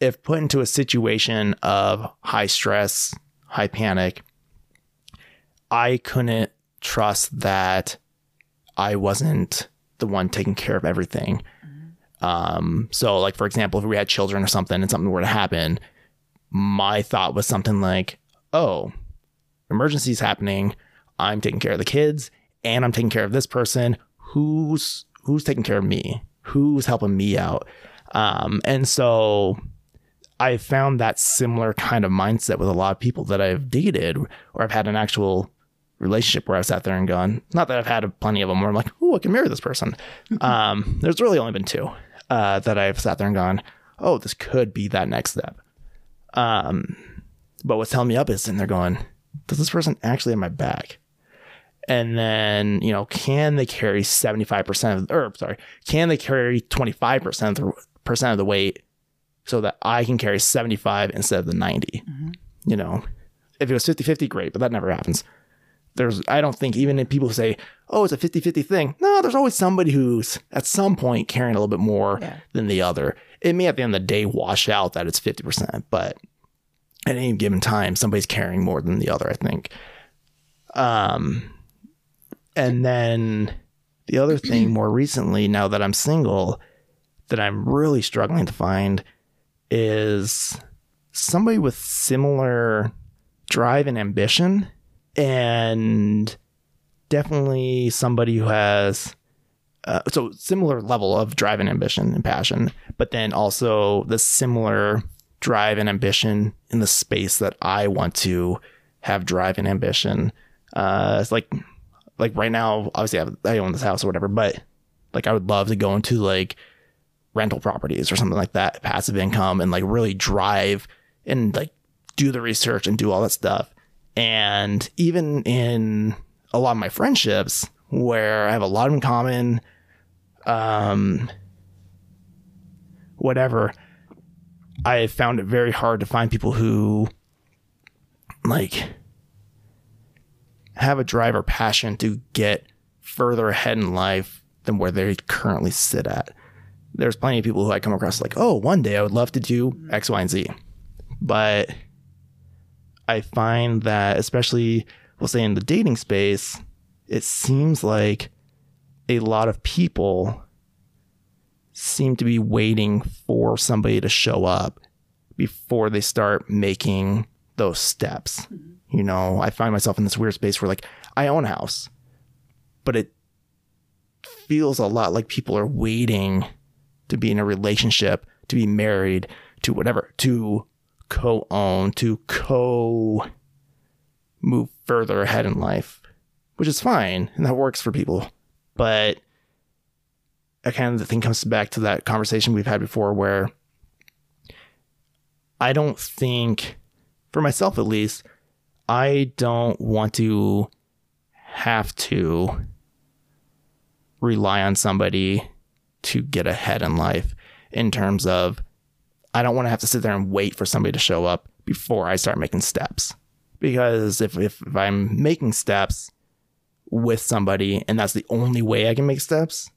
if put into a situation of high stress, high panic, I couldn't trust that I wasn't the one taking care of everything. Mm-hmm. Um, so like, for example, if we had children or something and something were to happen, my thought was something like, oh, emergency's happening. I'm taking care of the kids and I'm taking care of this person. Who's who's taking care of me? Who's helping me out? Um, and so I found that similar kind of mindset with a lot of people that I've dated or I've had an actual relationship where I've sat there and gone, not that I've had plenty of them where I'm like, oh, I can marry this person. um, there's really only been two uh, that I've sat there and gone, oh, this could be that next step. Um, but what's held me up is sitting there going, does this person actually have my back? And then, you know, can they carry seventy-five percent of, or sorry, can they carry twenty-five percent of the, percent of the weight so that I can carry seventy-five instead of the ninety, mm-hmm. you know, if it was fifty-fifty, great, but that never happens. There's, I don't think even if people say, oh, it's a fifty-fifty thing. No, there's always somebody who's at some point carrying a little bit more yeah. than the other. It may at the end of the day wash out that it's fifty percent, but at any given time, somebody's carrying more than the other, I think. Um, and then the other thing more recently, now that I'm single, that I'm really struggling to find is somebody with similar drive and ambition, and definitely somebody who has uh, so similar level of drive and ambition and passion, but then also the similar drive and ambition in the space that I want to have drive and ambition. Uh, it's like, like right now, obviously I, have, I own this house or whatever, but like, I would love to go into like rental properties or something like that, passive income, and like really drive and like do the research and do all that stuff. And even in a lot of my friendships where I have a lot in common, um, whatever, I found it very hard to find people who like have a drive or passion to get further ahead in life than where they currently sit at. There's plenty of people who I come across like, oh, one day I would love to do X, Y, and Z. But I find that, especially, we'll say in the dating space, it seems like a lot of people seem to be waiting for somebody to show up before they start making those steps. Mm-hmm. You know, I find myself in this weird space where like I own a house, but it feels a lot like people are waiting to be in a relationship, to be married, to whatever, to co-own, to co move further ahead in life, which is fine. And that works for people. But I kind of the thing comes back to that conversation we've had before where I don't think, for myself at least, I don't want to have to rely on somebody to get ahead in life, in terms of I don't want to have to sit there and wait for somebody to show up before I start making steps. Because if, if, if I'm making steps with somebody and that's the only way I can make steps,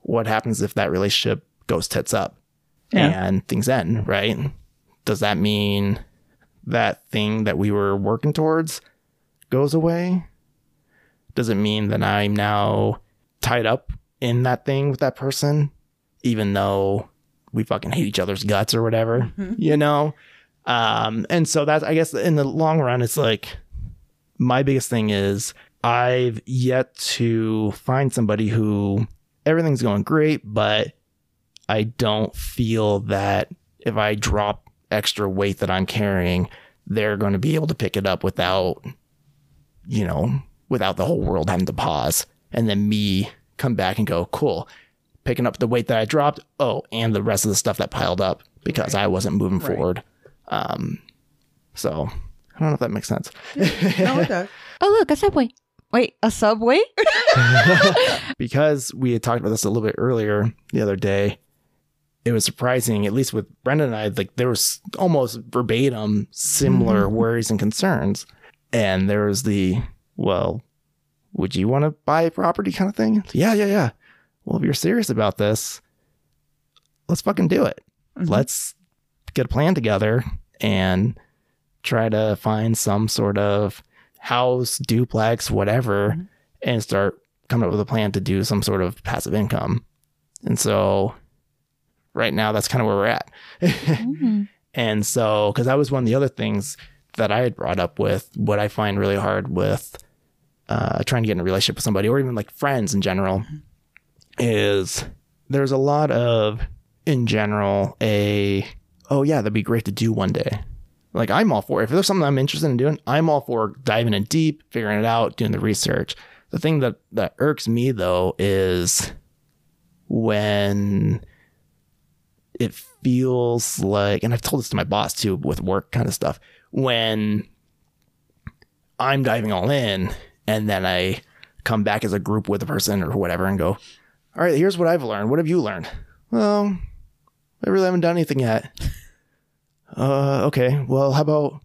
what happens if that relationship goes tits up yeah. and things end, right? Does that mean that thing that we were working towards goes away? Does it mean that I'm now tied up in that thing with that person, even though we fucking hate each other's guts or whatever, mm-hmm. you know? Um, and so that's, I guess in the long run, it's like my biggest thing is I've yet to find somebody who everything's going great, but I don't feel that if I drop extra weight that I'm carrying, they're going to be able to pick it up without, you know, without the whole world having to pause and then me come back and go, cool, picking up the weight that I dropped. Oh, and the rest of the stuff that piled up because right. I wasn't moving right. forward. Um, so I don't know if that makes sense. No, it does. Oh, look, a subway. Wait, a subway? Because we had talked about this a little bit earlier the other day, it was surprising, at least with Brendan and I, like there was almost verbatim similar mm-hmm. worries and concerns. And there was the, well, would you want to buy property kind of thing? Yeah, yeah, yeah. Well, if you're serious about this, let's fucking do it. Mm-hmm. Let's get a plan together and try to find some sort of house, duplex, whatever, mm-hmm. and start coming up with a plan to do some sort of passive income. And so right now, that's kind of where we're at. Mm-hmm. And so, because that was one of the other things that I had brought up with what I find really hard with uh, trying to get in a relationship with somebody or even like friends in general mm-hmm. is there's a lot of, in general, a, oh yeah, that'd be great to do one day. Like I'm all for it. If there's something I'm interested in doing, I'm all for diving in deep, figuring it out, doing the research. The thing that, that irks me though is when it feels like, and I've told this to my boss too with work kind of stuff, when I'm diving all in and then I come back as a group with a person or whatever and go, all right, here's what I've learned. What have you learned? Well, I really haven't done anything yet. Uh, okay. Well, how about,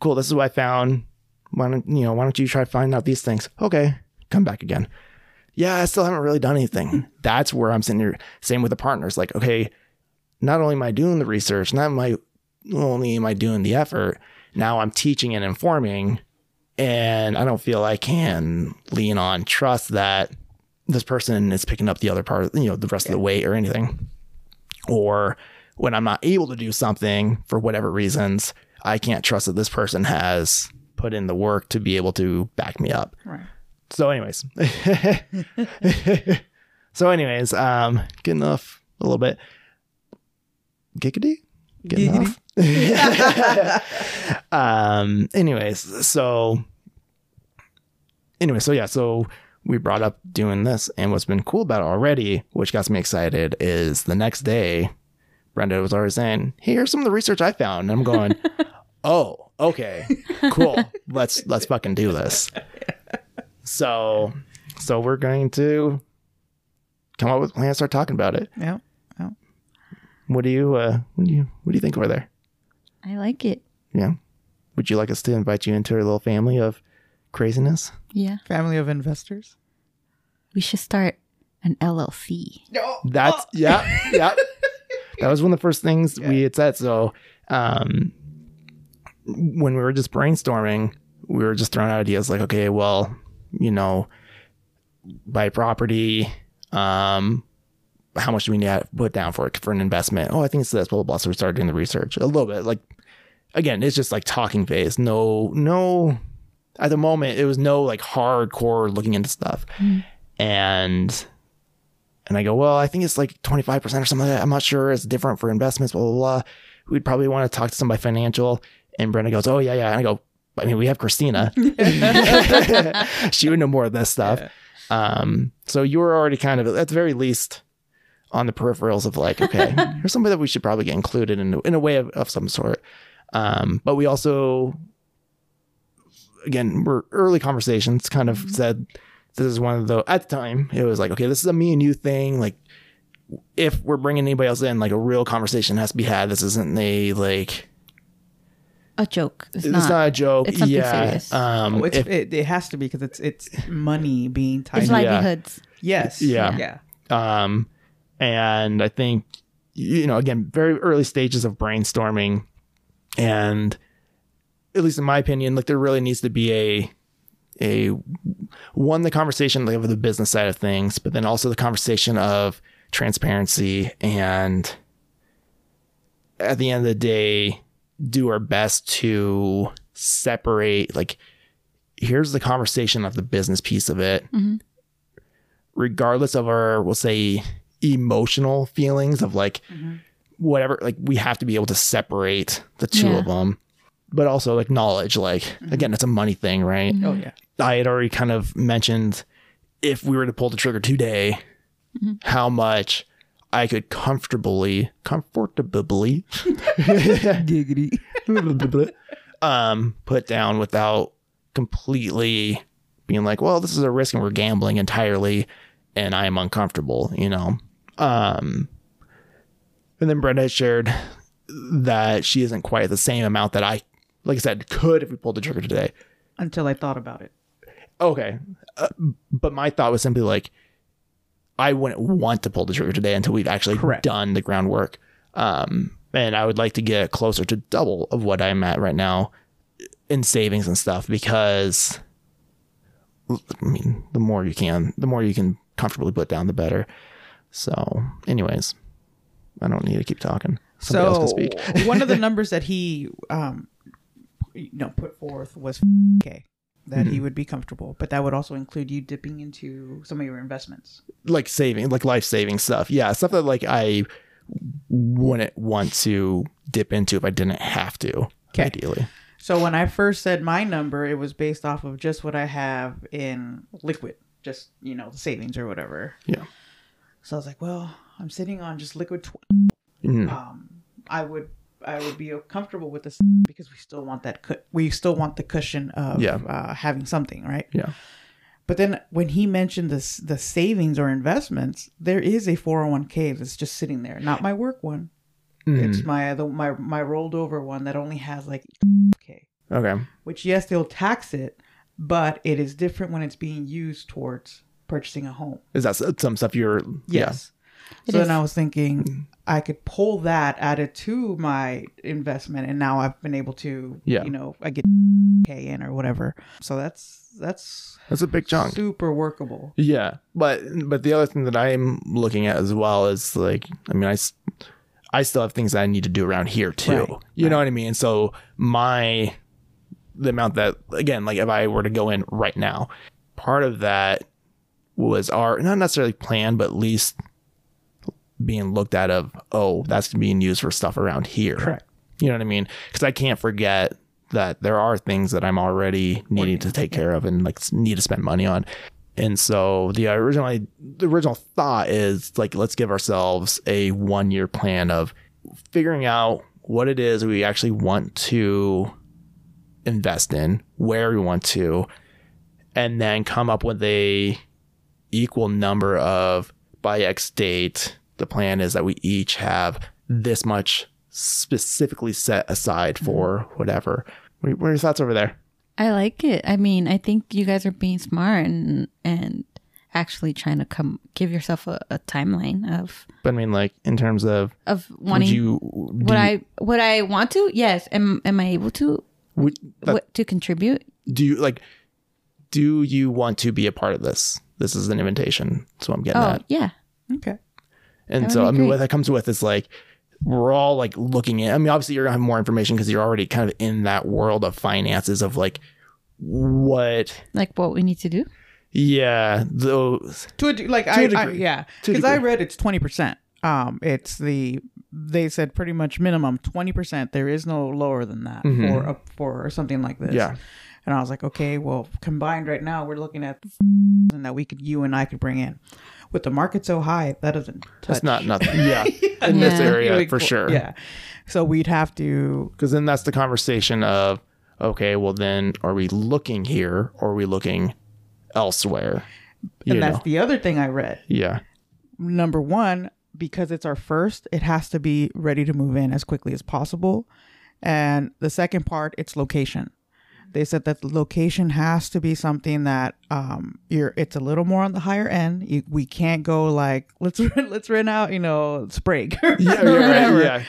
cool, this is what I found. Why don't, you know, why don't you try to find out these things? Okay. Come back again. Yeah. I still haven't really done anything. That's where I'm sitting here. Same with the partners. Like, okay, not only am I doing the research, not my, only am I doing the effort. Now I'm teaching and informing, and I don't feel I can lean on trust that this person is picking up the other part, you know, the rest yeah. of the weight or anything. or when I'm not able to do something for whatever reasons, I can't trust that this person has put in the work to be able to back me up. Right. So anyways, so anyways, um, getting off a little bit. Giggity? Getting off? um, anyways, so anyway, so yeah, so we brought up doing this, and what's been cool about it already, which got me excited, is the next day, Brenda was already saying, hey, here's some of the research I found. And I'm going, oh, okay, cool. Let's, let's fucking do this. So, so we're going to come up with plans, start talking about it. Yeah. Yeah. What do you, uh, what do you, what do you think over there? I like it. Yeah. Would you like us to invite you into our little family of craziness? Yeah. Family of investors. We should start an L L C. Oh, That's, oh. yeah, yeah. That was one of the first things yeah. we had said. So um, when we were just brainstorming, we were just throwing out ideas like, okay, well, you know, buy property. Um, how much do we need to put down for it for an investment? Oh, I think it's this, blah, blah, blah. So we started doing the research a little bit. Like, again, it's just like talking phase. No, no. At the moment, it was no like hardcore looking into stuff. Mm. And... And I go, well, I think it's like twenty-five percent or something like that. I'm not sure. It's different for investments, blah, blah, blah. We'd probably want to talk to somebody financial. And Brenda goes, oh, yeah, yeah. And I go, I mean, we have Christina. She would know more of this stuff. Yeah. Um, so you were already kind of, at the very least, on the peripherals of like, okay, here's somebody that we should probably get included in, in a way of, of some sort. Um, but we also, again, we're early conversations kind of mm-hmm. said, this is one of the, at the time, it was like, okay, this is a me and you thing. Like, if we're bringing anybody else in, like a real conversation has to be had. This isn't a, like... A joke. It's, it's not, not a joke. It's something yeah. serious. Um, oh, it's, if, it, it has to be because it's it's money being tied. It's livelihoods. Yeah. Yes. Yeah. yeah. yeah. Um, and I think, you know, again, very early stages of brainstorming. And at least in my opinion, like there really needs to be a... a one, the conversation like, of the business side of things, but then also the conversation of transparency, and at the end of the day, do our best to separate, like, here's the conversation of the business piece of it, mm-hmm. regardless of our, we'll say, emotional feelings of like, mm-hmm. whatever, like we have to be able to separate the two yeah. of them. But also acknowledge, like, mm-hmm. again, it's a money thing, right? Oh, yeah. I had already kind of mentioned if we were to pull the trigger today, mm-hmm. how much I could comfortably, comfortably, giggity, um, put down without completely being like, well, this is a risk and we're gambling entirely and I am uncomfortable, you know? Um, and then Brenda shared that she isn't quite the same amount that I, like I said, could if we pulled the trigger today. Until I thought about it. Okay. Uh, but my thought was simply like, I wouldn't want to pull the trigger today until we've actually Correct. done the groundwork. Um, and I would like to get closer to double of what I'm at right now in savings and stuff, because I mean, the more you can, the more you can comfortably put down, the better. So anyways, I don't need to keep talking. Somebody so else can speak. One of the numbers that he, um, you know, put forth was K, that mm-hmm. he would be comfortable, but that would also include you dipping into some of your investments, like saving, like life saving stuff. Yeah, stuff that like I wouldn't want to dip into if I didn't have to. Okay. Ideally. So when I first said my number, it was based off of just what I have in liquid, just you know, savings or whatever. Yeah. So I was like, well, I'm sitting on just liquid twenty. Mm. Um, I would, I would be comfortable with this because we still want that. Cu- we still want the cushion of yeah. uh, having something, right? Yeah. But then when he mentioned this, the savings or investments, there is a four oh one k that's just sitting there. Not my work one. Mm. It's my, the, my, my rolled over one that only has like K. Okay. Which yes, they'll tax it, but it is different when it's being used towards purchasing a home. Is that some stuff you're? Yes. Yeah. So then I was thinking I could pull that, add it to my investment, and now I've been able to, yeah. you know, I get K in or whatever. So that's that's that's a big chunk, super workable. Yeah, but but the other thing that I'm looking at as well is like, I mean, I I still have things that I need to do around here too. Right, you right. know what I mean? So my, the amount that, again, like if I were to go in right now, part of that was our, not necessarily planned, but at least being looked at of, oh, that's being used for stuff around here. Correct. You know what I mean? Because I can't forget that there are things that I'm already needing to take care of and like need to spend money on. And so the original, the original thought is like, let's give ourselves a one year plan of figuring out what it is we actually want to invest in, where we want to, and then come up with a equal number of by X date. The plan is that we each have this much specifically set aside for whatever. What are your thoughts over there? I like it. I mean, I think you guys are being smart and and actually trying to come give yourself a, a timeline of. But I mean, like in terms of of wanting, would you would I would I want to? Yes. Am am I able to would, that, what, to contribute? Do you like? Do you want to be a part of this? This is an invitation. So I'm getting oh, that. Yeah. Okay. And that so I mean, great. What that comes with is like. We're all like looking at, I mean, obviously you're gonna have more information because you're already kind of in that world of finances of like what, like what we need to do. Yeah. Those to a, like to I, a I, yeah. Because I read it's twenty percent. Um, it's the, they said pretty much minimum twenty percent. There is no lower than that mm-hmm. for, a, for something like this. Yeah. And I was like, okay, well combined right now, we're looking at and that we could, you and I could bring in. With the market so high, that doesn't touch. That's not nothing. Yeah. yeah. In this area, like, for sure. Yeah. So we'd have to. Because then that's the conversation of, okay, well then are we looking here or are we looking elsewhere? You and that's know. The other thing I read. Yeah. Number one, because it's our first, it has to be ready to move in as quickly as possible. And the second part, it's location. They said that the location has to be something that um, you're. It's a little more on the higher end. You, we can't go like let's let's rent out, you know, Sprague, yeah, yeah, or whatever, right, yeah.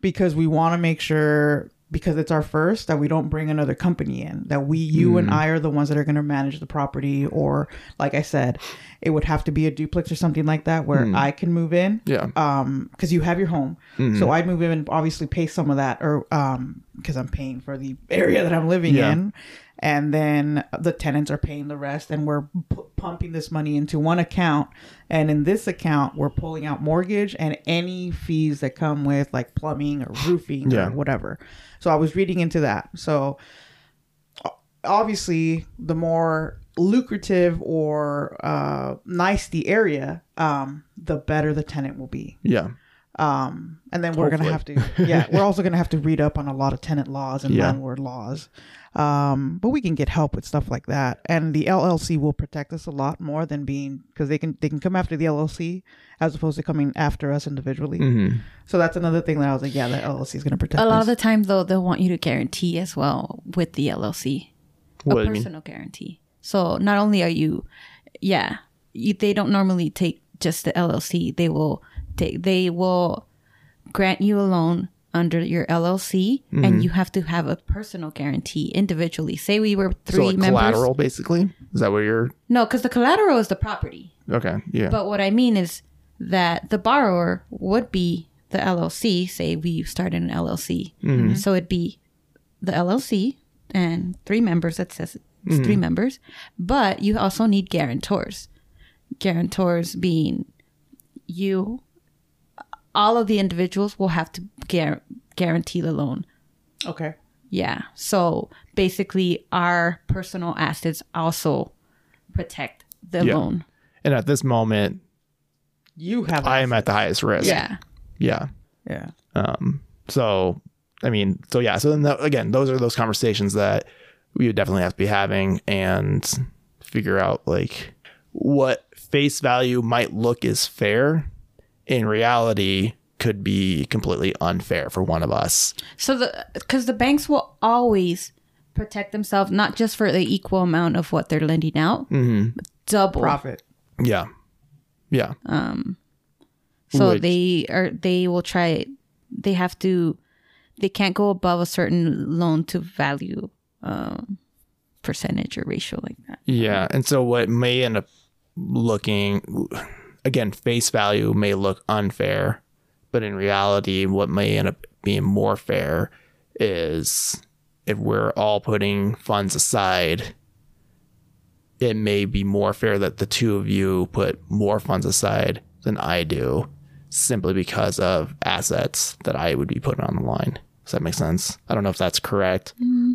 Because we want to make sure because it's our first that we don't bring another company in. That we, you, mm. and I are the ones that are going to manage the property. Or like I said, it would have to be a duplex or something like that where mm. I can move in. Yeah. Um, because you have your home, mm-hmm. so I'd move in and obviously pay some of that or um. Because I'm paying for the area that I'm living yeah. in. And then the tenants are paying the rest. And we're p- pumping this money into one account. And in this account, we're pulling out mortgage and any fees that come with like plumbing or roofing yeah. or whatever. So I was reading into that. So obviously, the more lucrative or uh, nice the area, um, the better the tenant will be. Yeah. Um, and then we're going to have to, yeah, we're also going to have to read up on a lot of tenant laws and yeah. landlord laws. Um, but we can get help with stuff like that. And the L L C will protect us a lot more than being, cause they can, they can come after the L L C as opposed to coming after us individually. Mm-hmm. So that's another thing that I was like, yeah, the L L C is going to protect us. A lot us. Of the time though, they'll want you to guarantee as well with the L L C, what a personal mean? Guarantee. So not only are you, yeah, you, they don't normally take just the L L C. They will They, they will grant you a loan under your L L C, mm-hmm. and you have to have a personal guarantee individually. Say we were three so like members. Collateral, basically? Is that what you're... No, because the collateral is the property. Okay, yeah. But what I mean is that the borrower would be the L L C. Say we started an L L C. Mm-hmm. So it'd be the L L C and three members. That says it's mm-hmm. three members. But you also need guarantors. Guarantors being you... All of the individuals will have to gar- guarantee the loan. Okay. Yeah. So basically our personal assets also protect the yeah. loan. And at this moment, you have. I assets. Am at the highest risk. Yeah. Yeah. Yeah. Um. So, I mean, so yeah. So then the, again, those are those conversations that we would definitely have to be having and figure out like what face value might look is fair. In reality, could be completely unfair for one of us. So, the because the banks will always protect themselves, not just for the equal amount of what they're lending out, mm-hmm. but double profit. Yeah, yeah. Um, so Which, they are they will try. They have to. They can't go above a certain loan to value um, percentage or ratio like that. Yeah, and so what may end up looking. Again, face value may look unfair, But in reality, what may end up being more fair is if we're all putting funds aside, it may be more fair that the two of you put more funds aside than I do, simply because of assets that I would be putting on the line. Does that make sense? I don't know if that's correct. Mm-hmm.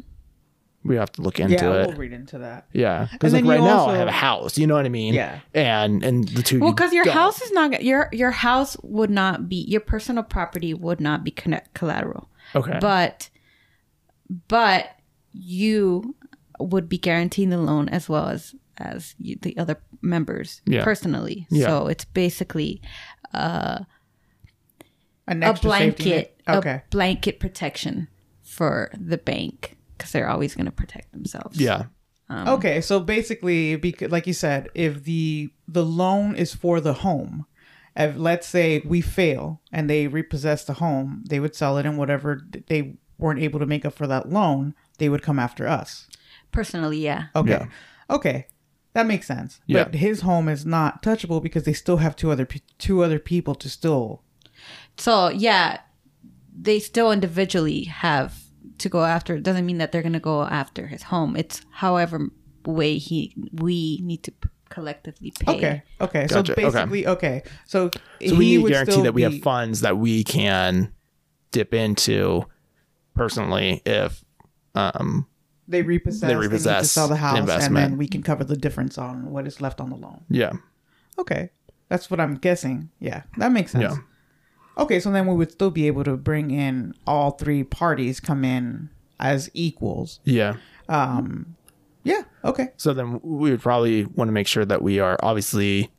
We have to look into yeah, it. Yeah, we'll read into that. Yeah, because like right now also, I have a house. You know what I mean? Yeah. And and the two. Well, because you your don't. house is not your your house would not be your personal property would not be connect, collateral. Okay. But but you would be guaranteeing the loan as well as as you, the other members yeah. personally. Yeah. So it's basically uh, An a blanket okay. a blanket protection for the bank. Because they're always going to protect themselves. Yeah. Um, okay. So basically, because, like you said, if the the loan is for the home, if, let's say we fail and they repossess the home, they would sell it, and whatever they weren't able to make up for that loan, they would come after us. Personally, yeah. Okay. Yeah. Okay. That makes sense. Yeah. But his home is not touchable because they still have two other two other people to still. So yeah, they still individually have. To go after. It doesn't mean that they're going to go after his home. It's however way he we need to p- collectively pay. Okay. Okay. Gotcha. So basically, okay. okay. So, so we need to guarantee that we be... have funds that we can dip into personally if um they repossess. They repossess. They need to sell the house, the and then we can cover the difference on what is left on the loan. Yeah. Okay. That's what I'm guessing. Yeah, that makes sense. Yeah. Okay, so then we would still be able to bring in all three parties come in as equals. Yeah. Um, yeah, okay. So then we would probably want to make sure that we are obviously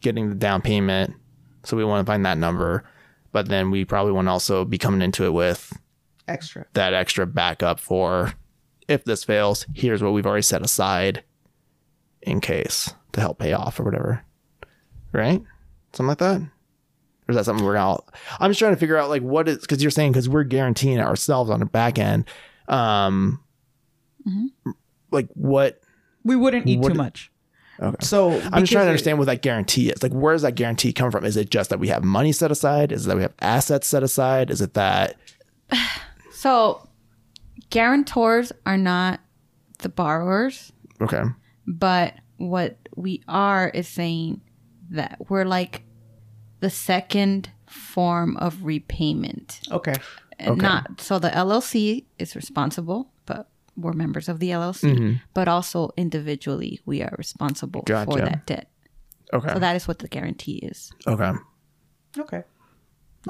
getting the down payment. So we want to find that number. But then we probably want to also be coming into it with extra that extra backup for if this fails, here's what we've already set aside in case to help pay off or whatever. Right? Something like that? Or is that something we're out? I'm just trying to figure out like what is, because you're saying because we're guaranteeing it ourselves on the back end. Um, mm-hmm. Like what? We wouldn't eat what, too much. Okay. So I'm just trying to understand what that guarantee is. Like where does that guarantee come from? Is it just that we have money set aside? Is it that we have assets set aside? Is it that? So guarantors are not the borrowers. Okay. But what we are is saying that we're like the second form of repayment. Okay. okay. Not so the L L C is responsible, but we're members of the L L C, mm-hmm. but also individually we are responsible gotcha. for that debt. Okay. So that is what the guarantee is. Okay. Okay. Okay,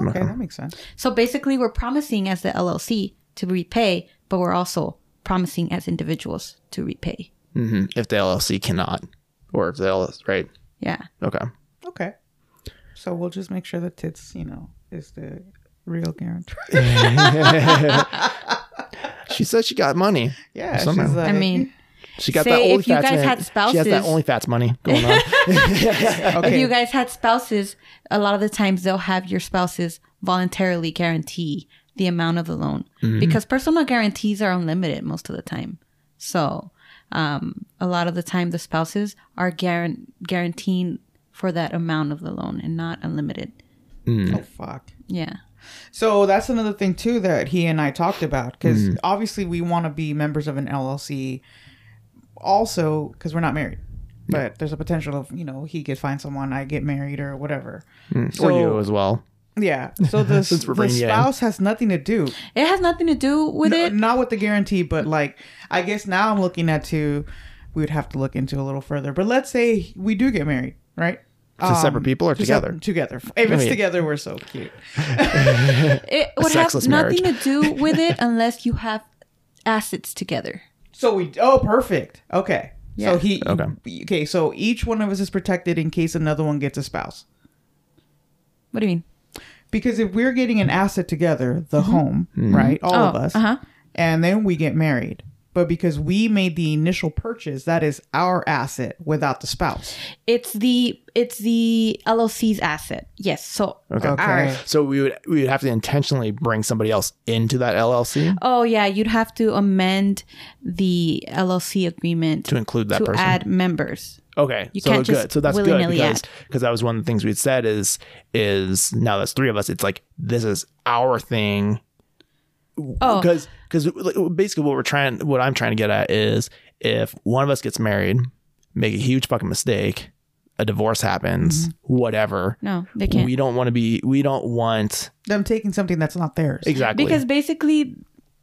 okay. That makes sense. So basically we're promising as the L L C to repay, but we're also promising as individuals to repay. Mm-hmm. If the L L C cannot, or if the L L C, right? Yeah. Okay. Okay. So we'll just make sure that Tits, you know, is the real guarantor. She said she got money. Yeah. She's like, I mean, she got that OnlyFans. If you guys had spouses, she has that OnlyFans money going on. Okay. If you guys had spouses, a lot of the times they'll have your spouses voluntarily guarantee the amount of the loan mm-hmm. because personal guarantees are unlimited most of the time. So um, a lot of the time the spouses are gar- guaranteeing for that amount of the loan and not unlimited. Mm. Oh, fuck. Yeah. So that's another thing, too, that he and I talked about. Because mm. obviously we want to be members of an L L C also because we're not married. But yeah. there's a potential of, you know, he could find someone, I get married or whatever. Mm. So, or you as well. Yeah. So the, the spouse has nothing to do. It has nothing to do with no, it. Not with the guarantee, but like, I guess now I'm looking at two, we would have to look into a little further. But let's say we do get married, right? To separate people or together? Together. If it's together, we're so cute. It would have nothing to do with it unless you have assets together. So we... Oh, perfect. Okay. Yeah. So he... Okay. Okay, so each one of us is protected in case another one gets a spouse. What do you mean? Because if we're getting an asset together, the mm-hmm. home, mm-hmm. right? All oh, of us. Uh-huh. And then we get married. But because we made the initial purchase, that is our asset without the spouse. It's the it's the L L C's asset. Yes. So okay. okay. Our, so we would we would have to intentionally bring somebody else into that L L C. Oh yeah, you'd have to amend the L L C agreement to include that to person. Add members. Okay. You so can't just good. So that's good because, because that was one of the things we had said is, is now that's three of us. It's like, this is our thing. Oh, because, because basically what we're trying, what I'm trying to get at is if one of us gets married, make a huge fucking mistake, a divorce happens, mm-hmm. whatever. No, they can't. We don't want to be, we don't want them taking something that's not theirs. Exactly. Because basically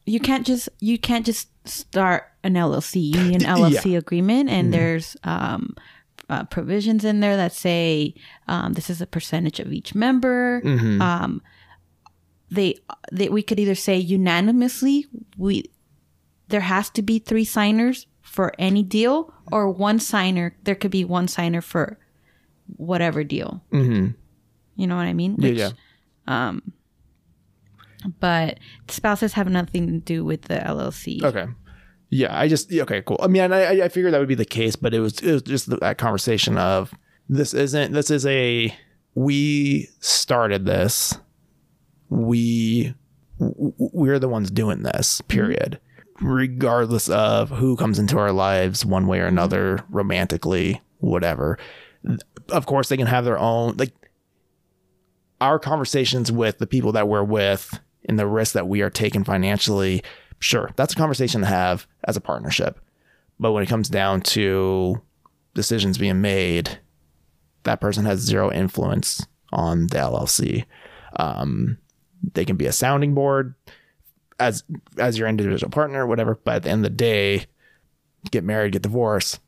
you can't just, you can't just start an L L C, union L L C yeah. agreement. And mm-hmm. there's, um, uh, provisions in there that say, um, this is a percentage of each member. Mm-hmm. Um, they, they, we could either say unanimously, we, there has to be three signers for any deal, or one signer, there could be one signer for whatever deal. Mm-hmm. You know what I mean? Which, yeah, yeah. Um, but spouses have nothing to do with the L L C. Okay. Yeah, I just, okay, cool. I mean, I, I figured that would be the case, but it was, it was just that conversation of this isn't, this is a, we started this. We, we're the ones doing this, period. Mm-hmm. Regardless of who comes into our lives one way or another, romantically, whatever. Of course, they can have their own, like, our conversations with the people that we're with and the risk that we are taking financially. Sure, that's a conversation to have as a partnership. But when it comes down to decisions being made, that person has zero influence on the L L C. Um, they can be a sounding board as as your individual partner, whatever, but at the end of the day, get married, get divorced,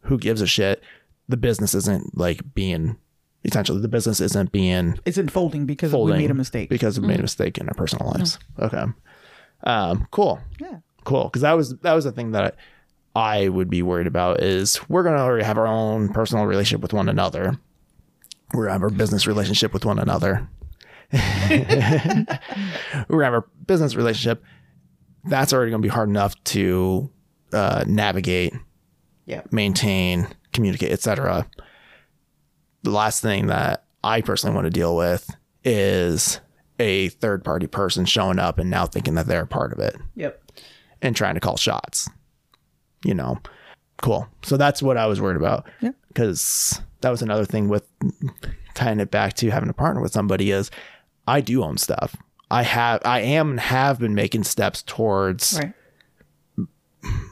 who gives a shit? The business isn't like being, essentially the business isn't being, it's unfolding because folding we made a mistake because we mm. made a mistake in our personal lives. Mm. Okay. Um, cool. Yeah. Cool. Cause that was, that was the thing that I, I would be worried about is we're going to already have our own personal relationship with one another. We're going to have our business relationship with one another. We're have our business relationship that's already going to be hard enough to uh navigate, yeah, maintain, communicate, etc. The last thing that I personally want to deal with is a third party person showing up and now thinking that they're a part of it, yep, and trying to call shots, you know. Cool. So that's what I was worried about, yeah, because that was another thing with tying it back to having to partner with somebody is I do own stuff. I have, I am and have been making steps towards right.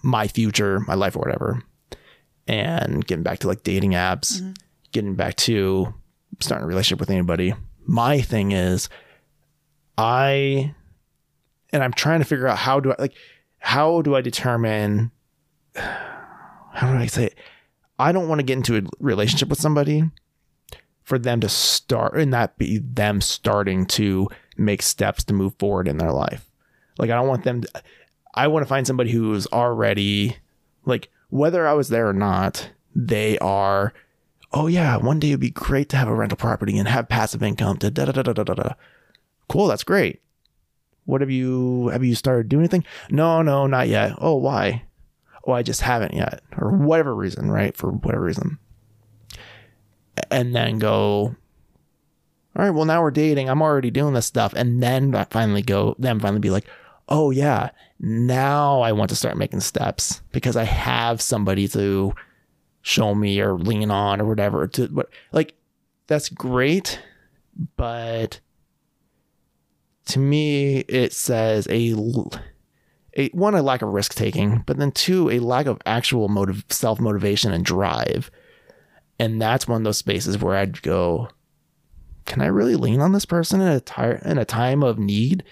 my future, my life or whatever. And getting back to like dating apps, mm-hmm. getting back to starting a relationship with anybody. My thing is I, and I'm trying to figure out how do I, like, how do I determine, how do I say it? I don't want to get into a relationship with somebody for them to start and that be them starting to make steps to move forward in their life. Like, I don't want them to, I want to find somebody who's already like, whether I was there or not, they are, oh yeah, one day it'd be great to have a rental property and have passive income. Da, da, da, da, da, da. Cool. That's great. What have you, have you started doing anything? No, no, not yet. Oh, why? Oh, I just haven't yet or whatever reason, right? For whatever reason. And then go, all right, well, now we're dating. I'm already doing this stuff. And then I finally go, then finally be like, oh yeah, now I want to start making steps because I have somebody to show me or lean on or whatever. To what, like, that's great. But to me, it says a, a one, a lack of risk taking, but then two, a lack of actual motive, self-motivation and drive. And that's one of those spaces where I'd go, can I really lean on this person in a, tire, in a time of need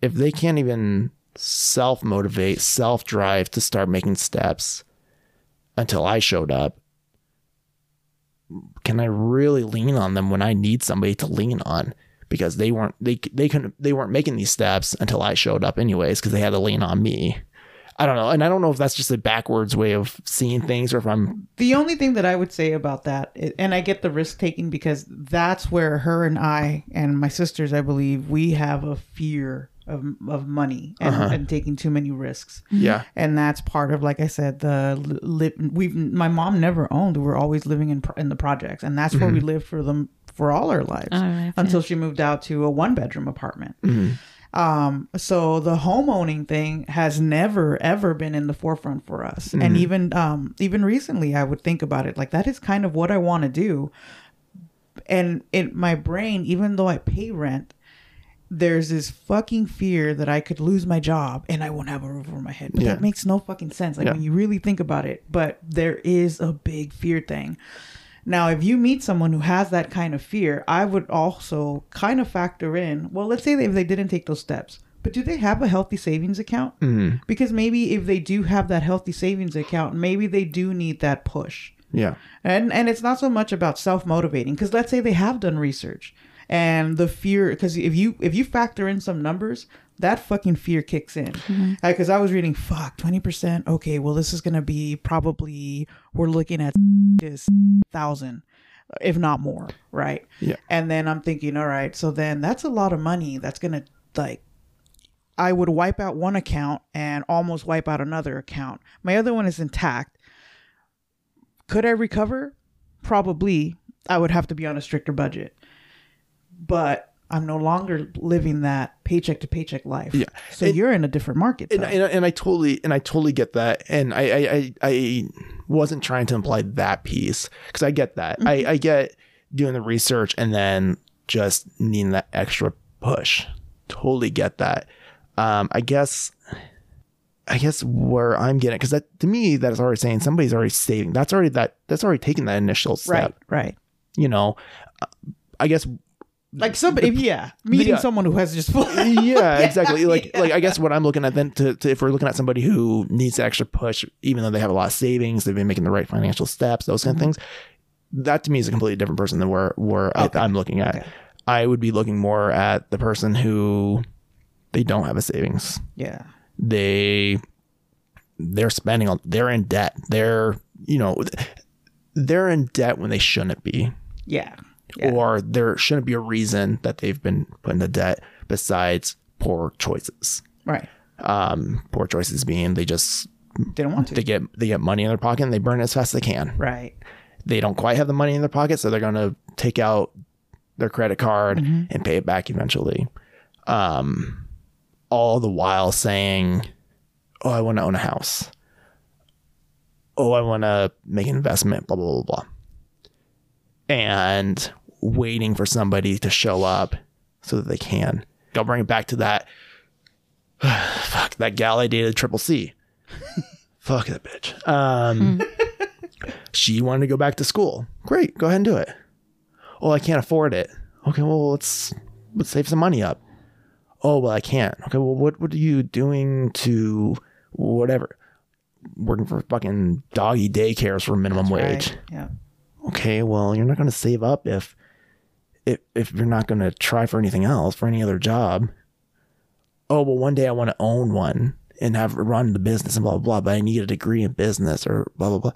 if they can't even self-motivate, self-drive to start making steps until I showed up? Can I really lean on them when I need somebody to lean on because they weren't they they couldn't they weren't making these steps until I showed up anyways because they had to lean on me? I don't know. And I don't know if that's just a backwards way of seeing things or if I'm... The only thing that I would say about that, and I get the risk taking because that's where her and I and my sisters, I believe, we have a fear of of money and, uh-huh. and taking too many risks. Yeah. And that's part of, like I said, the li- we've my mom never owned. We were always living in in the projects. And that's where mm-hmm. we lived for them for all our lives all right, until yeah. she moved out to a one bedroom apartment. Mm-hmm. Um, so the homeowning thing has never, ever been in the forefront for us. Mm-hmm. And even, um, even recently I would think about it, like that is kind of what I want to do. And in my brain, even though I pay rent, there's this fucking fear that I could lose my job and I won't have a roof over my head. But yeah. That makes no fucking sense. Like yeah. When you really think about it, but there is a big fear thing. Now, if you meet someone who has that kind of fear, I would also kind of factor in, well, let's say that if they didn't take those steps, but do they have a healthy savings account? Mm-hmm. Because maybe if they do have that healthy savings account, maybe they do need that push. Yeah. And, and it's not so much about self-motivating, because let's say they have done research and the fear, because if you, if you factor in some numbers, that fucking fear kicks in. Mm-hmm. Like, cause I was reading, fuck, twenty percent. Okay. Well, this is going to be probably, we're looking at this thousand, if not more. Right. Yeah. And then I'm thinking, all right, so then that's a lot of money. That's going to like, I would wipe out one account and almost wipe out another account. My other one is intact. Could I recover? Probably. I would have to be on a stricter budget, but I'm no longer living that paycheck to paycheck life. Yeah. So and, you're in a different market. And, and, and I totally, and I totally get that. And I, I, I, I wasn't trying to imply that piece, because I get that. Mm-hmm. I, I get doing the research and then just needing that extra push. Totally get that. Um, I guess, I guess where I'm getting, because that to me, that is already saying somebody's already saving. That's already that. That's already taking that initial step. Right. Right. You know, I guess. Like somebody, the, yeah, meeting yeah. someone who has just yeah, yeah, exactly. Like, yeah. like I guess what I'm looking at then, to, to if we're looking at somebody who needs to extra push, even though they have a lot of savings, they've been making the right financial steps, those kind mm-hmm. of things. That to me is a completely different person than where where okay. I, I'm looking at. Okay. I would be looking more at the person who they don't have a savings. Yeah, they they're spending on, they're in debt. They're you know they're in debt when they shouldn't be. Yeah. Yeah. Or there shouldn't be a reason that they've been put into debt besides poor choices. Right. Um, poor choices being they just they don't want to. They get they get money in their pocket and they burn it as fast as they can. Right. They don't quite have the money in their pocket, so they're gonna take out their credit card mm-hmm. and pay it back eventually. Um, all the while saying, "Oh, I want to own a house. Oh, I want to make an investment." Blah blah blah blah. And waiting for somebody to show up so that they can. I'll bring it back to that. Fuck, that gal I dated, Triple C. Fuck that bitch. Um, she wanted to go back to school. Great, go ahead and do it. Oh, I can't afford it. Okay, well, let's let's save some money up. Oh, well, I can't. Okay, well, what, what are you doing to whatever? Working for fucking doggy daycares for minimum That's wage. Right. Yeah. Okay, well, you're not going to save up if, if if you're not going to try for anything else, for any other job. Oh, well, one day I want to own one and have run the business and blah, blah, blah, but I need a degree in business or blah, blah, blah.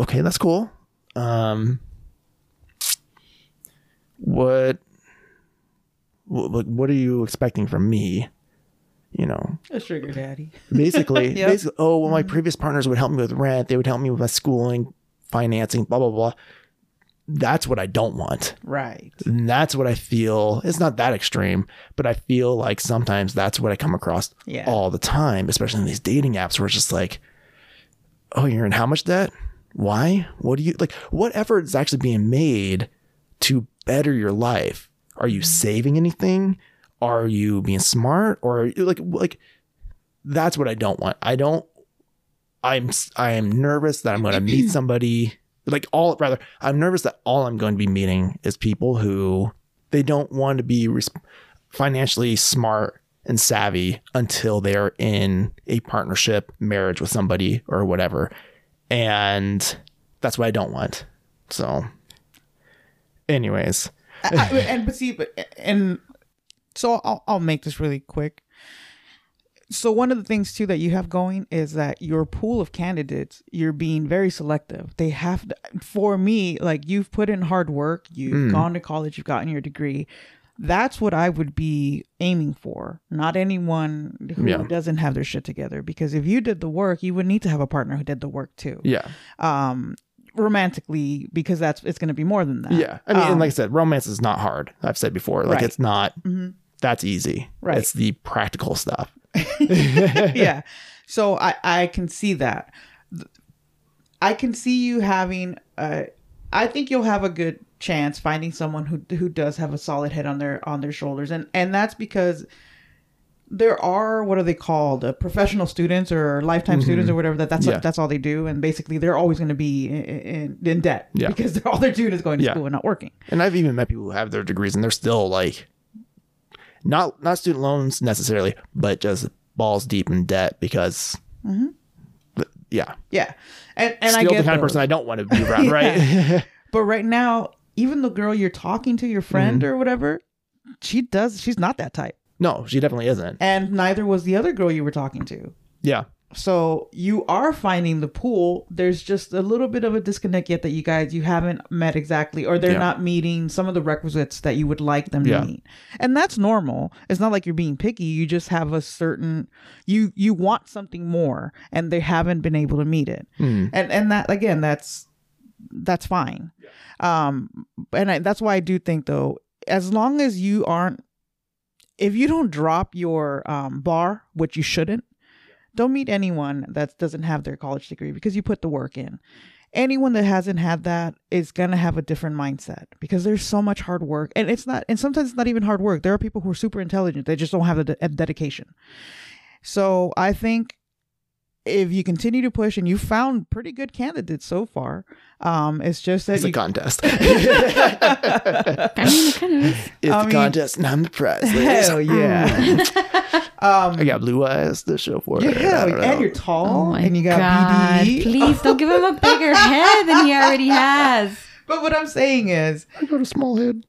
Okay, that's cool. Um, what, what, what are you expecting from me? You know, a sugar daddy. Basically, yep. basically, oh, well, my previous partners would help me with rent. They would help me with my schooling, financing, blah, blah, blah. That's what I don't want. Right. And that's what I feel. It's not that extreme, but I feel like sometimes that's what I come across yeah. all the time, especially in these dating apps where it's just like, oh, you're in how much debt? Why? What do you like? What effort is actually being made to better your life? Are you saving anything? Are you being smart? Or like, like that's what I don't want. I don't I'm I'm nervous that I'm going to meet somebody like all rather I'm nervous that all I'm going to be meeting is people who they don't want to be res- financially smart and savvy until they're in a partnership, marriage with somebody or whatever. And that's what I don't want. So anyways, I, I, and but see, but and so I'll, I'll make this really quick. So one of the things, too, that you have going is that your pool of candidates, you're being very selective. They have to, for me, like you've put in hard work. You've mm. gone to college. You've gotten your degree. That's what I would be aiming for. Not anyone who yeah. doesn't have their shit together, because if you did the work, you would need to have a partner who did the work, too. Yeah. Um. Romantically, because that's it's going to be more than that. Yeah. I mean, um, and like I said, romance is not hard. I've said before, like right. it's not. Mm-hmm. that's easy. Right. It's the practical stuff. Yeah. So I, I can see that. I can see you having, uh, I think you'll have a good chance finding someone who who does have a solid head on their on their shoulders. And, and that's because there are, what are they called? Uh, professional students or lifetime mm-hmm. students or whatever. That that's, yeah. a, that's all they do. And basically they're always going to be in, in, in debt yeah. because all they're doing is going to yeah. school and not working. And I've even met people who have their degrees and they're still like, not, not student loans necessarily, but just balls deep in debt because... Mm-hmm. Yeah. Yeah. And, and I get the kind those. of person I don't want to be around, right? But right now, even the girl you're talking to, your friend mm-hmm. or whatever, she does, she's not that type. No, she definitely isn't. And neither was the other girl you were talking to. Yeah. So you are finding the pool. There's just a little bit of a disconnect yet that you guys, you haven't met exactly, or they're yeah. not meeting some of the requisites that you would like them yeah. to meet. And that's normal. It's not like you're being picky. You just have a certain, you, you want something more and they haven't been able to meet it. Mm. And, and that, again, that's, that's fine. Yeah. Um, and I, that's why I do think though, as long as you aren't, if you don't drop your um, bar, which you shouldn't, don't meet anyone that doesn't have their college degree because you put the work in. Anyone that hasn't had that is going to have a different mindset because there's so much hard work. And it's not, and sometimes it's not even hard work. There are people who are super intelligent. They just don't have the de- dedication. So I think if you continue to push, and you found pretty good candidates so far, um, it's just that it's you... a contest. I mean, it kind of is. It's I a mean... contest, and I'm the prize. Hell yeah. Um, I got blue eyes to show for it. Yeah, and you're tall, oh and you got God. B D. Please don't give him a bigger head than he already has. But what I'm saying is, I got a small head.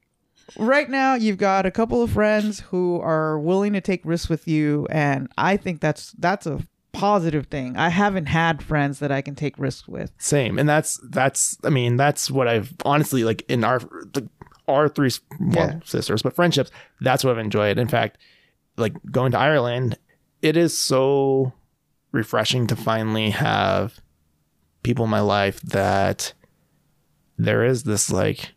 Right now, you've got a couple of friends who are willing to take risks with you, and I think that's that's a positive thing. I haven't had friends that I can take risks with. Same, and that's that's. I mean, that's what I've honestly like in our the, our three well yeah. sisters, but friendships. That's what I've enjoyed. In fact. Like going to Ireland, it is so refreshing to finally have people in my life that there is this like,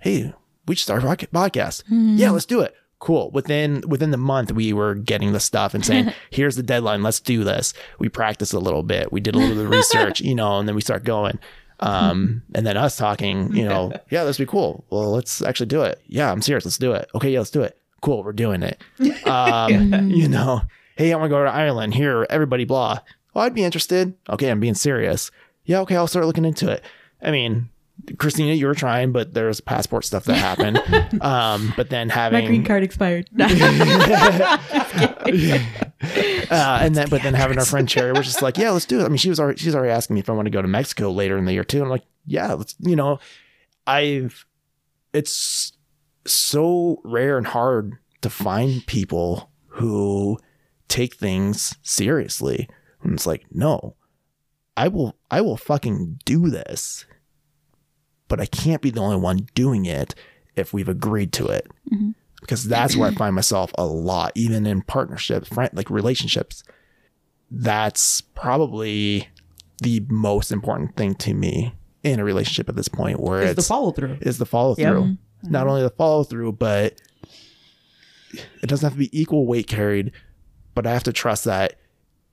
hey, we should start a podcast. Mm-hmm. Yeah, let's do it. Cool. Within within the month, we were getting the stuff and saying, here's the deadline. Let's do this. We practiced a little bit. We did a little bit of research, you know, and then we start going. Um, and then us talking, you know, yeah, this would be cool. Well, let's actually do it. Yeah, I'm serious. Let's do it. Okay, yeah, let's do it. Cool, we're doing it. Um, you know, hey, I want to go to Ireland. Here, everybody, blah. Oh, I'd be interested. Okay, I'm being serious. Yeah, okay, I'll start looking into it. I mean, Christina, you were trying, but there's passport stuff that happened. Um, but then having... My green card expired. Uh, and then, the but then having our friend Cherry was just like, yeah, let's do it. I mean, she was already, she's already asking me if I want to go to Mexico later in the year too. And I'm like, yeah, let's, you know, I've... It's... so rare and hard to find people who take things seriously. And it's like, no, I will, I will fucking do this, but I can't be the only one doing it if we've agreed to it, mm-hmm. because that's where I find myself a lot, even in partnerships, friend, like relationships. That's probably the most important thing to me in a relationship at this point, where it's, it's the follow through is the follow through. Yep. Not only the follow through, but it doesn't have to be equal weight carried, but I have to trust that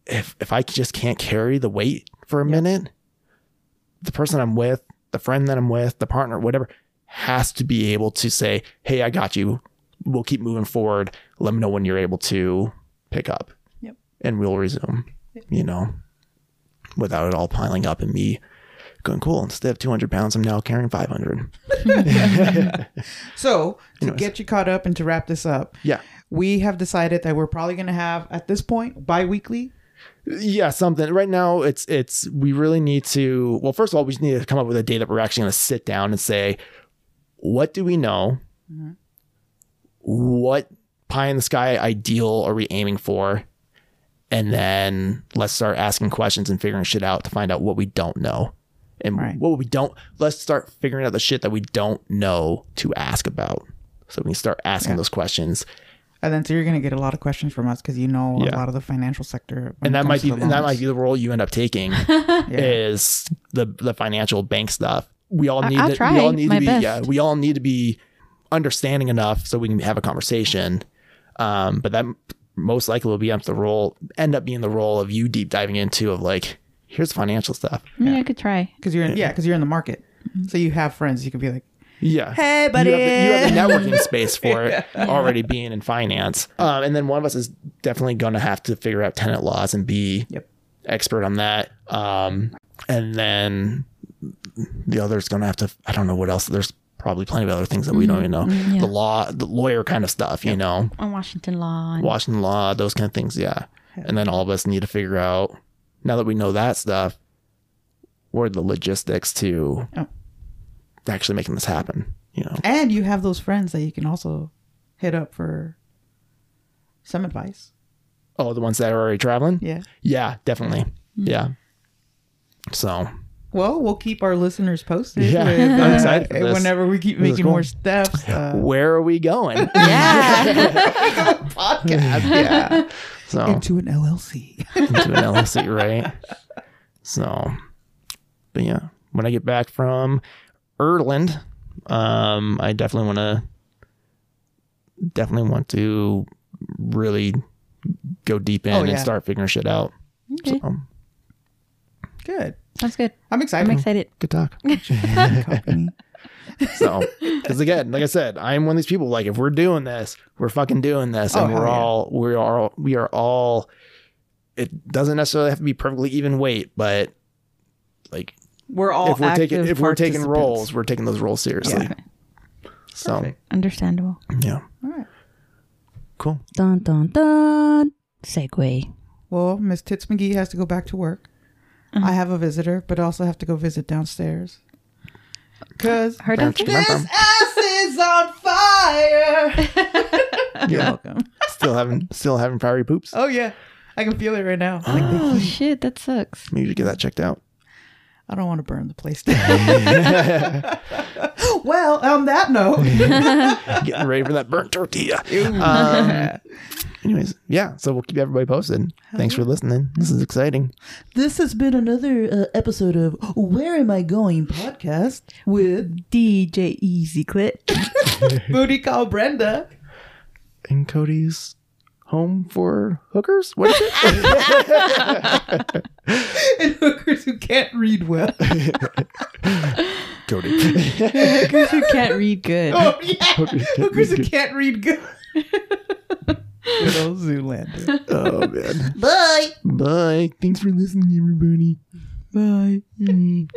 if, if I just can't carry the weight for a yep. minute, the person I'm with, the friend that I'm with, the partner, whatever, has to be able to say, hey, I got you. We'll keep moving forward. Let me know when you're able to pick up yep. and we'll resume, yep. you know, without it all piling up in me. Going cool. Instead of two hundred pounds, I'm now carrying five hundred. So to Anyways. get you caught up and to wrap this up, yeah, we have decided that we're probably going to have at this point bi-weekly. Yeah, something. Right now, it's it's we really need to. Well, first of all, we just need to come up with a day that we're actually going to sit down and say, what do we know? Mm-hmm. What pie in the sky ideal are we aiming for? And then let's start asking questions and figuring shit out to find out what we don't know. And right. what we don't, let's start figuring out the shit that we don't know to ask about. So we can start asking yeah. those questions. And then, so you're going to get a lot of questions from us because you know yeah. a lot of the financial sector. And that might be, and that might be the role you end up taking yeah. is the the financial bank stuff. We all need, I, to, we all need to be, best. yeah, we all need to be understanding enough so we can have a conversation. Um, but that most likely will be up the role, end up being the role of you deep diving into of like, here's financial stuff. Yeah, yeah. I could try. Cause you're in, yeah. Cause you're in the market. So you have friends. You can be like, yeah, hey buddy, you have the, you have the networking space for it already being in finance. Um, and then one of us is definitely going to have to figure out tenant laws and be yep. expert on that. Um, and then the other's going to have to, I don't know what else. There's probably plenty of other things that we mm-hmm. don't even know. Yeah. The law, the lawyer kind of stuff, yep. you know, on Washington law, and- Washington law, those kind of things. Yeah. yeah. And then all of us need to figure out, now that we know that stuff, what are the logistics to oh. actually making this happen, you know? And you have those friends that you can also hit up for some advice. Oh, the ones that are already traveling? Yeah. Yeah, definitely. Mm-hmm. Yeah. So... Well, we'll keep our listeners posted. Yeah, with, uh, I'm excited for this. Whenever we keep this making more steps. Uh, Where are we going? Yeah. Podcast. Yeah. So, into an L L C. Into an L L C, right? So, but yeah, when I get back from Ireland, um, I definitely want to, definitely want to really go deep in oh, yeah. and start figuring shit out. Okay. So, good. That's good. I'm excited. I'm excited. Good talk. So, because again, like I said, I'm one of these people, like, if we're doing this, we're fucking doing this. Oh, and we're yeah. all, we are, we are all, it doesn't necessarily have to be perfectly even weight, but like, we're all, if we're taking, if we're taking roles, we're taking those roles seriously. Yeah. Okay. So, perfect. Understandable. Yeah. All right. Cool. Dun, dun, dun. Segue. Well, Miss Tits McGee has to go back to work. Uh-huh. I have a visitor, but also have to go visit downstairs. Because her downstairs. This ass is on fire. You're welcome. Still having, still having fiery poops. Oh yeah, I can feel it right now. Oh, like the heat. Shit, that sucks. Maybe you should get that checked out. I don't want to burn the place down. Well, on that note, getting ready for that burnt tortilla. Um, anyways, yeah. So we'll keep everybody posted. Thanks for listening. This is exciting. This has been another uh, episode of Where Am I Going podcast with D J Easy Clit, Booty Call Brenda, and Cody's home for hookers. What is it? And hookers who can't read well. Cody. Hookers who can't read good. Oh yeah. Hookers, can't hookers who good. Can't read good. Good old Zoolander. Oh man. Bye. Bye. Thanks for listening, everybody. Bye. Mm.